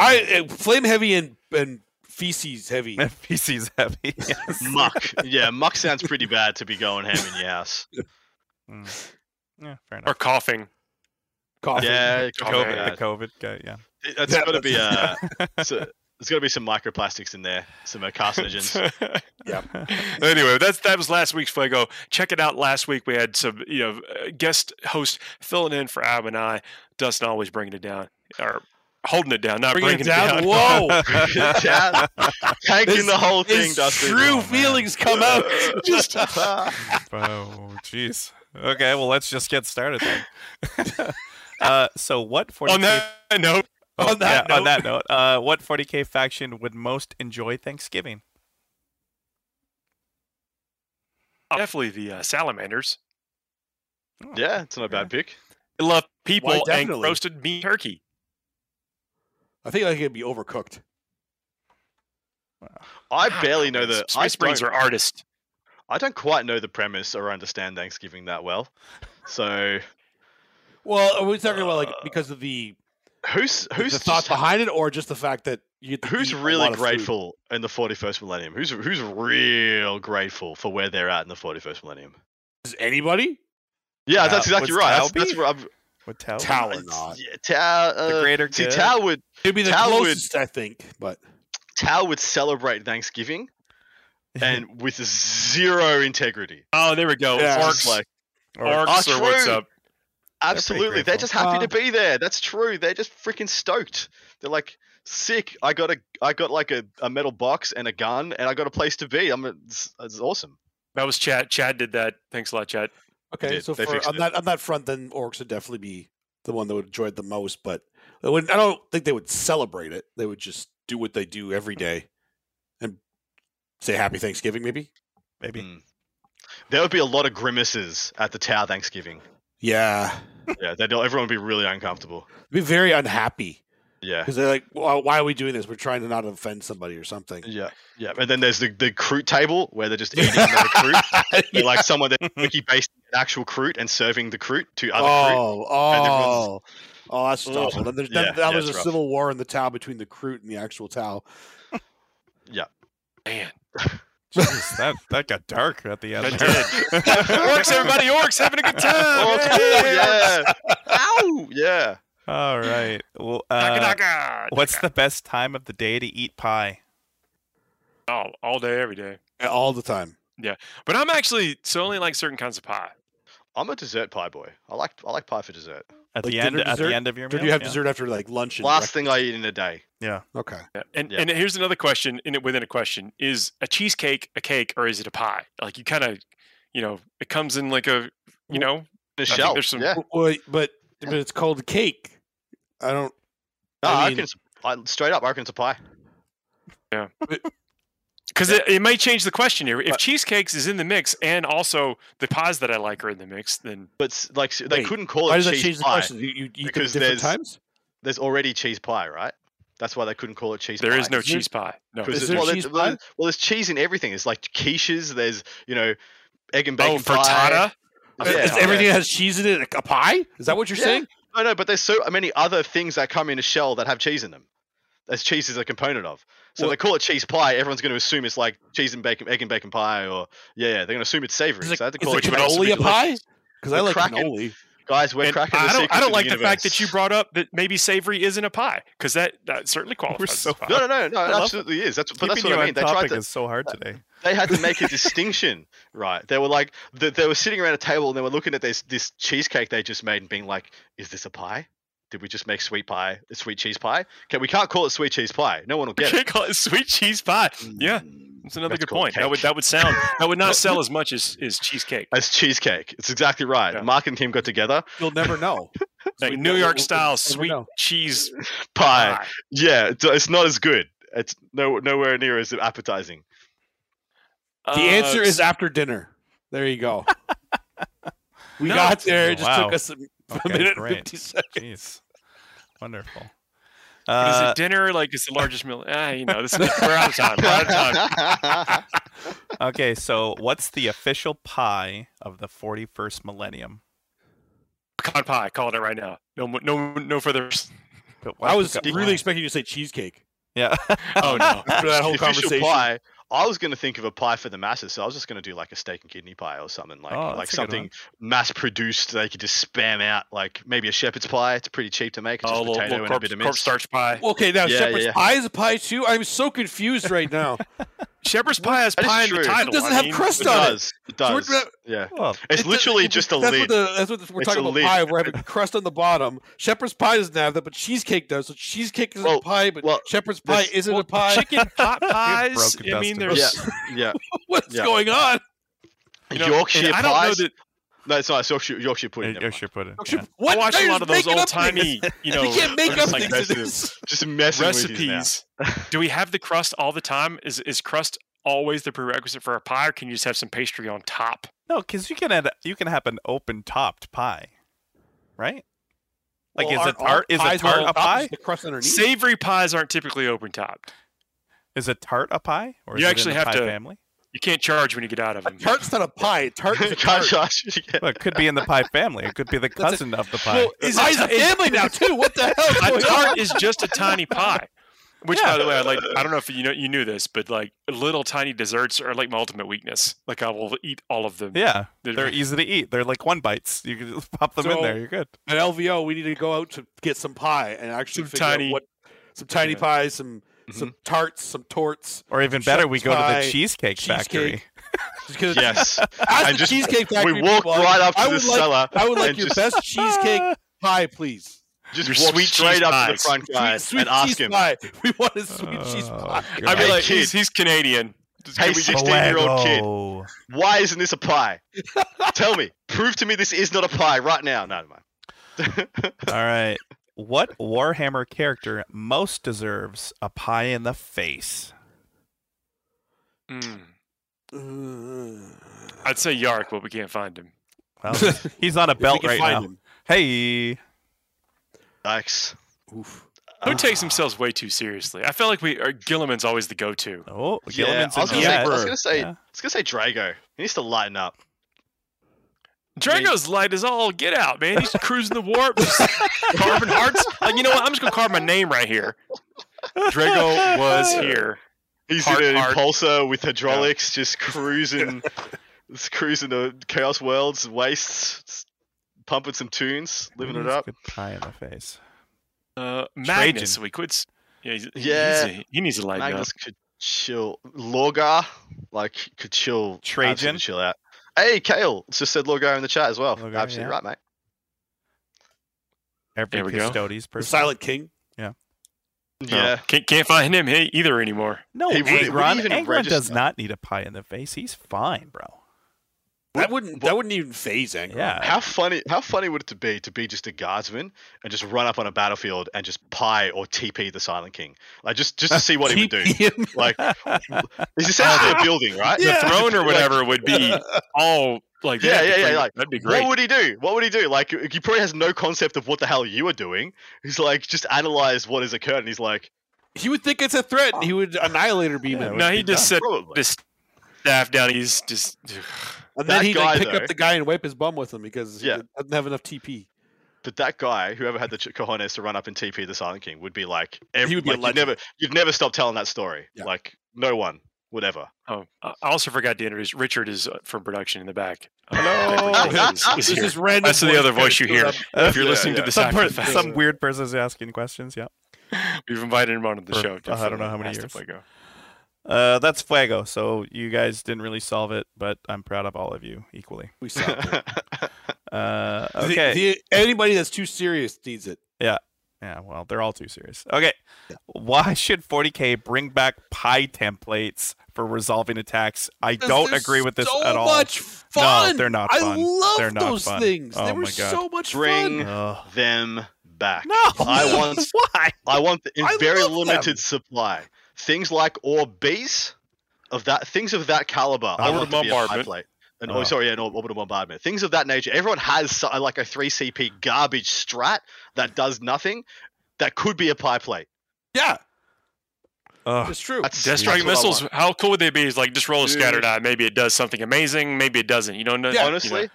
flame heavy and feces heavy. Feces heavy. Yes. Muck. Yeah, muck sounds pretty bad to be going ham in your house. Mm. Yeah, fair enough. Or coughing. Coughing. Yeah, the COVID guy. Yeah, that's gotta be There's got to be some microplastics in there, some carcinogens. Yeah. Anyway, that was last week's Fuego. Check it out. Last week we had some, guest host filling in for Ab and I. Dustin always bringing it down, or holding it down, not bringing it down. Whoa! Taking the whole thing, Dustin. True feelings come out. Just. Oh, jeez. Okay, well, let's just get started then. So what? 40K... On that note. Oh, on that note, what 40K faction would most enjoy Thanksgiving? Definitely the Salamanders. Oh, yeah, it's not a bad pick. I love people and roasted meat turkey. I think it'd be overcooked. Wow. I barely know the... Spice Springs are artists. I don't quite know the premise or understand Thanksgiving that well. So... Well, are we talking about, because of the... Who's the thought behind it, or just the fact that you get to who's really grateful in the 41st millennium? Who's real grateful for where they're at in the 41st millennium? Is anybody? Yeah, that's exactly right. That's where I'm. Would Tal or not? Yeah, Tal, the greater good. See, Tal would. It'd be the closest, I think, but Tal would celebrate Thanksgiving, and with zero integrity. Oh, there we go. Yeah. Orcs or what's up? Absolutely. They're just happy to be there. That's true. They're just freaking stoked. They're like, sick. I got a metal box and a gun and I got a place to be. It's awesome. That was Chad. Chad did that. Thanks a lot, Chad. Okay. So on that front, then orcs would definitely be the one that would enjoy it the most, but I don't think they would celebrate it. They would just do what they do every day and say happy Thanksgiving. Maybe there would be a lot of grimaces at the Tau Thanksgiving. Yeah. Yeah, everyone would be really uncomfortable. Be very unhappy. Yeah. Because they're like, well, why are we doing this? We're trying to not offend somebody or something. Yeah. Yeah. And then there's the croute table where they're just eating the croute. Yeah. Like someone that's wiki-based an actual croute and serving the croute to other croute. Oh, that's tough. And then there's a rough civil war in the Tau between the croute and the actual Tau. Yeah. Man. Jeez, that got dark at the end. It did. Orcs, everybody, orcs, having a good time. Orcs, yeah. Ow, yeah. All right. Well, what's the best time of the day to eat pie? Oh, all day, every day, all the time. Yeah, but I'm actually only like certain kinds of pie. I'm a dessert pie boy. I like pie for dessert. At the end of your meal, you have dessert after like lunch? And last breakfast thing I eat in a day. Yeah. Okay. Yeah. And here's another question within a question: is a cheesecake a cake or is it a pie? Like you kind of, it comes in like a, a shell. There's some, but it's called a cake. I don't. Straight up, I reckon it's a pie. Yeah. Because it may change the question here. If cheesecakes is in the mix and also the pies that I like are in the mix, then... But like they couldn't call it cheese pie. Why does that change the question? You because different times? There's already cheese pie, right? That's why they couldn't call it cheese pie. There is no cheese pie. No. Is there cheese pie? Well, there's cheese in everything. It's like quiches. There's, egg and bacon pie. Oh, frittata? Yeah. Everything that has cheese in it a pie? Is that what you're saying? No, but there's so many other things that come in a shell that have cheese in them. As cheese is a component of. So they call it cheese pie. Everyone's going to assume it's like cheese and bacon, egg and bacon pie, or they're going to assume it's savory. So I had to call it cannoli a pie? Because I like cannoli. Guys, we're cracking the secrets of the universe. I don't like the fact that you brought up that maybe savory isn't a pie, because that certainly qualifies. No, it absolutely is. That's what I mean. They tried to. It's so hard today. They had to make a distinction, right? They were like, they were sitting around a table and they were looking at this cheesecake they just made and being like, "Is this a pie? Did we just make sweet cheese pie? Okay, we can't call it sweet cheese pie. No one will get it. We can't call it sweet cheese pie." Yeah, that's another good point. That would not sell as much as cheesecake. As cheesecake, it's exactly right. Yeah. Mark and Tim got together. You'll never know. Like New York style sweet cheese pie. Yeah, it's not as good. It's nowhere near as appetizing. The answer is after dinner. There you go. We got there. It just took us a minute and 50 seconds. Jeez. Wonderful. Is it dinner? Like, it's the largest meal? We're out of time. Okay, so what's the official pie of the 41st millennium? Pecan pie. Calling it right now. No further. I was really expecting you to say cheesecake. Yeah. Oh, no. After that whole conversation. Pie, I was going to think of a pie for the masses, so I was just going to do like a steak and kidney pie or something, like something mass-produced they could just spam out, like maybe a shepherd's pie. It's pretty cheap to make. It's just potato and a bit of mince. Cornstarch pie. Okay, now shepherd's pie is a pie too? I'm so confused right now. Shepherd's pie has pie in the title. It doesn't have crust on it. It does. Yeah. It's literally just a lid. That's what we're talking about pie. We're having crust on the bottom. Shepherd's pie doesn't have that, but cheesecake does. So cheesecake isn't a pie, but shepherd's pie isn't a pie. Chicken pot pies. I mean, there's what's going on? Yorkshire pies. No, it's not. It's Yorkshire pudding. Yorkshire pudding. Yeah. I watch a lot of those old timey, you can't make up like things. Just messing recipes. With you. Do we have the crust all the time? Is crust always the prerequisite for a pie, or can you just have some pastry on top? No, because you can have an open topped pie, right? Like is a tart a pie? The crust underneath. Savory pies aren't typically open topped. Is a tart a pie, or is you actually have to family? You can't charge when you get out of them. A tart's not a pie. A tart is a tart. Well, it could be in the pie family. It could be the cousin of the pie. Well, pie's a family now too. What the hell? A tart is just a tiny pie. Which, by the way, I don't know if you knew this, but like little tiny desserts are like my ultimate weakness. Like I will eat all of them. Yeah, they're easy to eat. They're like one bites. You can just pop them in there. You're good. At LVO, we need to go out to get some pie and actually figure out some tiny pies, some tarts, some torts, or even better, we go to the cheesecake factory. Yes, cheesecake factory. We walk right up to the cellar. I would like your best cheesecake pie, please. Just walk straight up to the front guy and ask him. Pie. We want a sweet cheese pie. I mean, like, he's Canadian. Hey, 16-year-old kid, why isn't this a pie? Tell me. Prove to me this is not a pie right now. No, never mind. All right. What Warhammer character most deserves a pie in the face? I'd say Yark, but we can't find him. Well, he's on a belt right now. Hey. Yikes. Oof. Who takes themselves way too seriously? I feel like Gilliman's always the go-to. Oh, Gilliman's I was going to say Drago. He needs to lighten up. Drago's light is all get out, man. He's cruising the warp, carving hearts. Like, you know what? I'm just going to carve my name right here. Drago was here. He's in an Impulsor with hydraulics, just cruising, cruising the Chaos World's wastes, pumping some tunes, living it up. Good pie in the face. Magnus, Trajan. We could. He needs to lighten up. Magnus could chill. Lorgar, could chill. Trajan, chill out. Hey, Kale, just said Lorgar in the chat as well. Lorgar, absolutely right, mate. Every Custodes person. The Silent King. Yeah. Yeah. No, can't find him either anymore. No, Angron does not need a pie in the face. He's fine, bro. That wouldn't even phase Angron. Yeah. How funny would it be to be just a guardsman and just run up on a battlefield and just pie or TP the Silent King? Like just to see what he would do. Like it's essentially a building, right? Yeah. The throne or whatever would be all like that'd be great. What would he do? Like he probably has no concept of what the hell you are doing. He's like just analyze what has occurred and he's like he would think it's a threat and he would annihilator beam him. No, he just said this staff down, he's just and then he'd pick up the guy and wipe his bum with him because he doesn't have enough TP. But that guy, whoever had the cojones to run up and TP the Silent King, would be like, you'd never stop telling that story. Yeah. Like, no one would ever. Oh, I also forgot to introduce Richard is from production in the back. Hello! This is random. That's the other voice you hear. If you're listening to this after some weird person is asking questions, We've invited him onto the show. I don't know how many years ago. That's Fuego, so you guys didn't really solve it, but I'm proud of all of you equally. We solved it. Okay. Anybody that's too serious needs it. Yeah. Yeah, well, they're all too serious. Okay. Yeah. Why should 40K bring back pie templates for resolving attacks? I don't agree with this at all. So much fun! No, they're not fun. I love those things. They were so much fun. Bring them back. No! I want in very limited supply. Things like Orbeez things of that caliber. I want to be a pie plate. An orbital bombardment. Things of that nature. Everyone has like a 3CP garbage strat that does nothing. That could be a pie plate. Yeah. It's true. Death Strike missiles. How cool would they be? Is like just roll a scatter die. Maybe it does something amazing. Maybe it doesn't. You know. Honestly.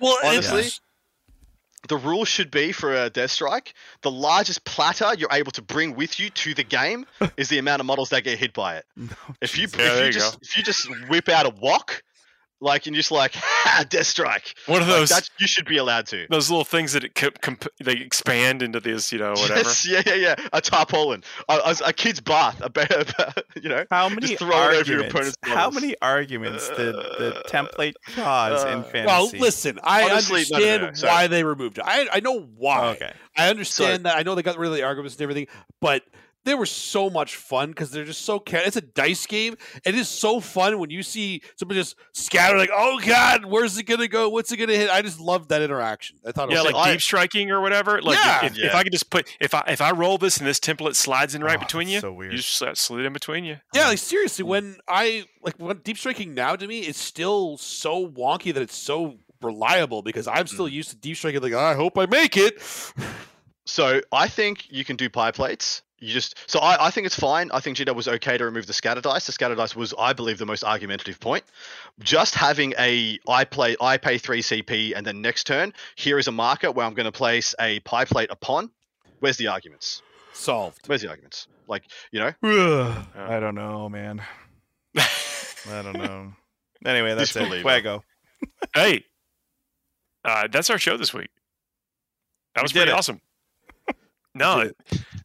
The rule should be for a Death Strike, the largest platter you're able to bring with you to the game is the amount of models that get hit by it. No, if you just whip out a wok, like, and you're just like, ha, Death Strike. One of those, like, you should be allowed to. Those little things that they expand into this, you know, whatever. Yes, yeah. A tarpaulin, a kid's bath, you know. How many arguments did the template cause in fantasy? Well, listen, I honestly understand why they removed it. I know why. Okay. I understand that. I know they got rid of the arguments and everything, but they were so much fun because they're just so... It's a dice game. It is so fun when you see somebody just scatter like, oh, God, where's it going to go? What's it going to hit? I just love that interaction. I thought it was like deep striking or whatever. Like, yeah. If I could just put... If I roll this and this template slides in right between you, so weird. You just slid in between you. Yeah, like, seriously, when deep striking now to me is still so wonky that it's so reliable because I'm still used to deep striking like, I hope I make it. So I think you can do pie plates. I think it's fine. I think GW was okay to remove the scatter dice. The scatter dice was, I believe, the most argumentative point. Just having I pay 3 CP and then next turn, here is a marker where I'm going to place a pie plate upon. Where's the arguments? Solved. Where's the arguments? Like, you know? I don't know, man. I don't know. Anyway, that's it. Waggo. Hey, that's our show this week. That was pretty awesome. No,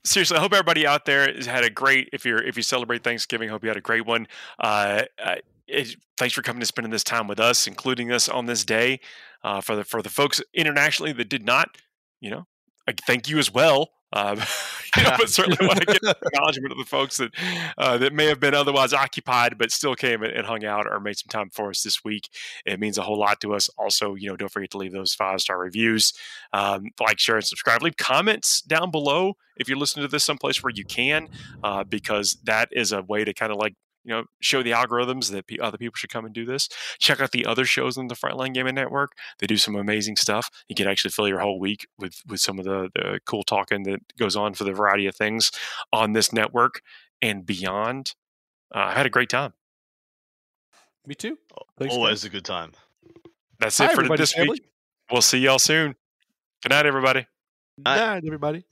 seriously, I hope everybody out there has had a great, if you celebrate Thanksgiving, hope you had a great one. Thanks for coming and spending this time with us, including us on this day. For the folks internationally that did not, you know, I thank you as well. But certainly want to get acknowledgement of the folks that that may have been otherwise occupied but still came and hung out or made some time for us this week. It means a whole lot to us. Also, you know, don't forget to leave those 5-star reviews, like, share, and subscribe. Leave comments down below if you're listening to this someplace where you can, because that is a way to kind of like, you know, show the algorithms that other people should come and do this. Check out the other shows on the Frontline Gaming Network. They do some amazing stuff. You can actually fill your whole week with some of the cool talking that goes on for the variety of things on this network and beyond. I had a great time. Me too. Thanks, always guys. A good time. That's it for this week. We'll see y'all soon. Good night, everybody. Good night, everybody.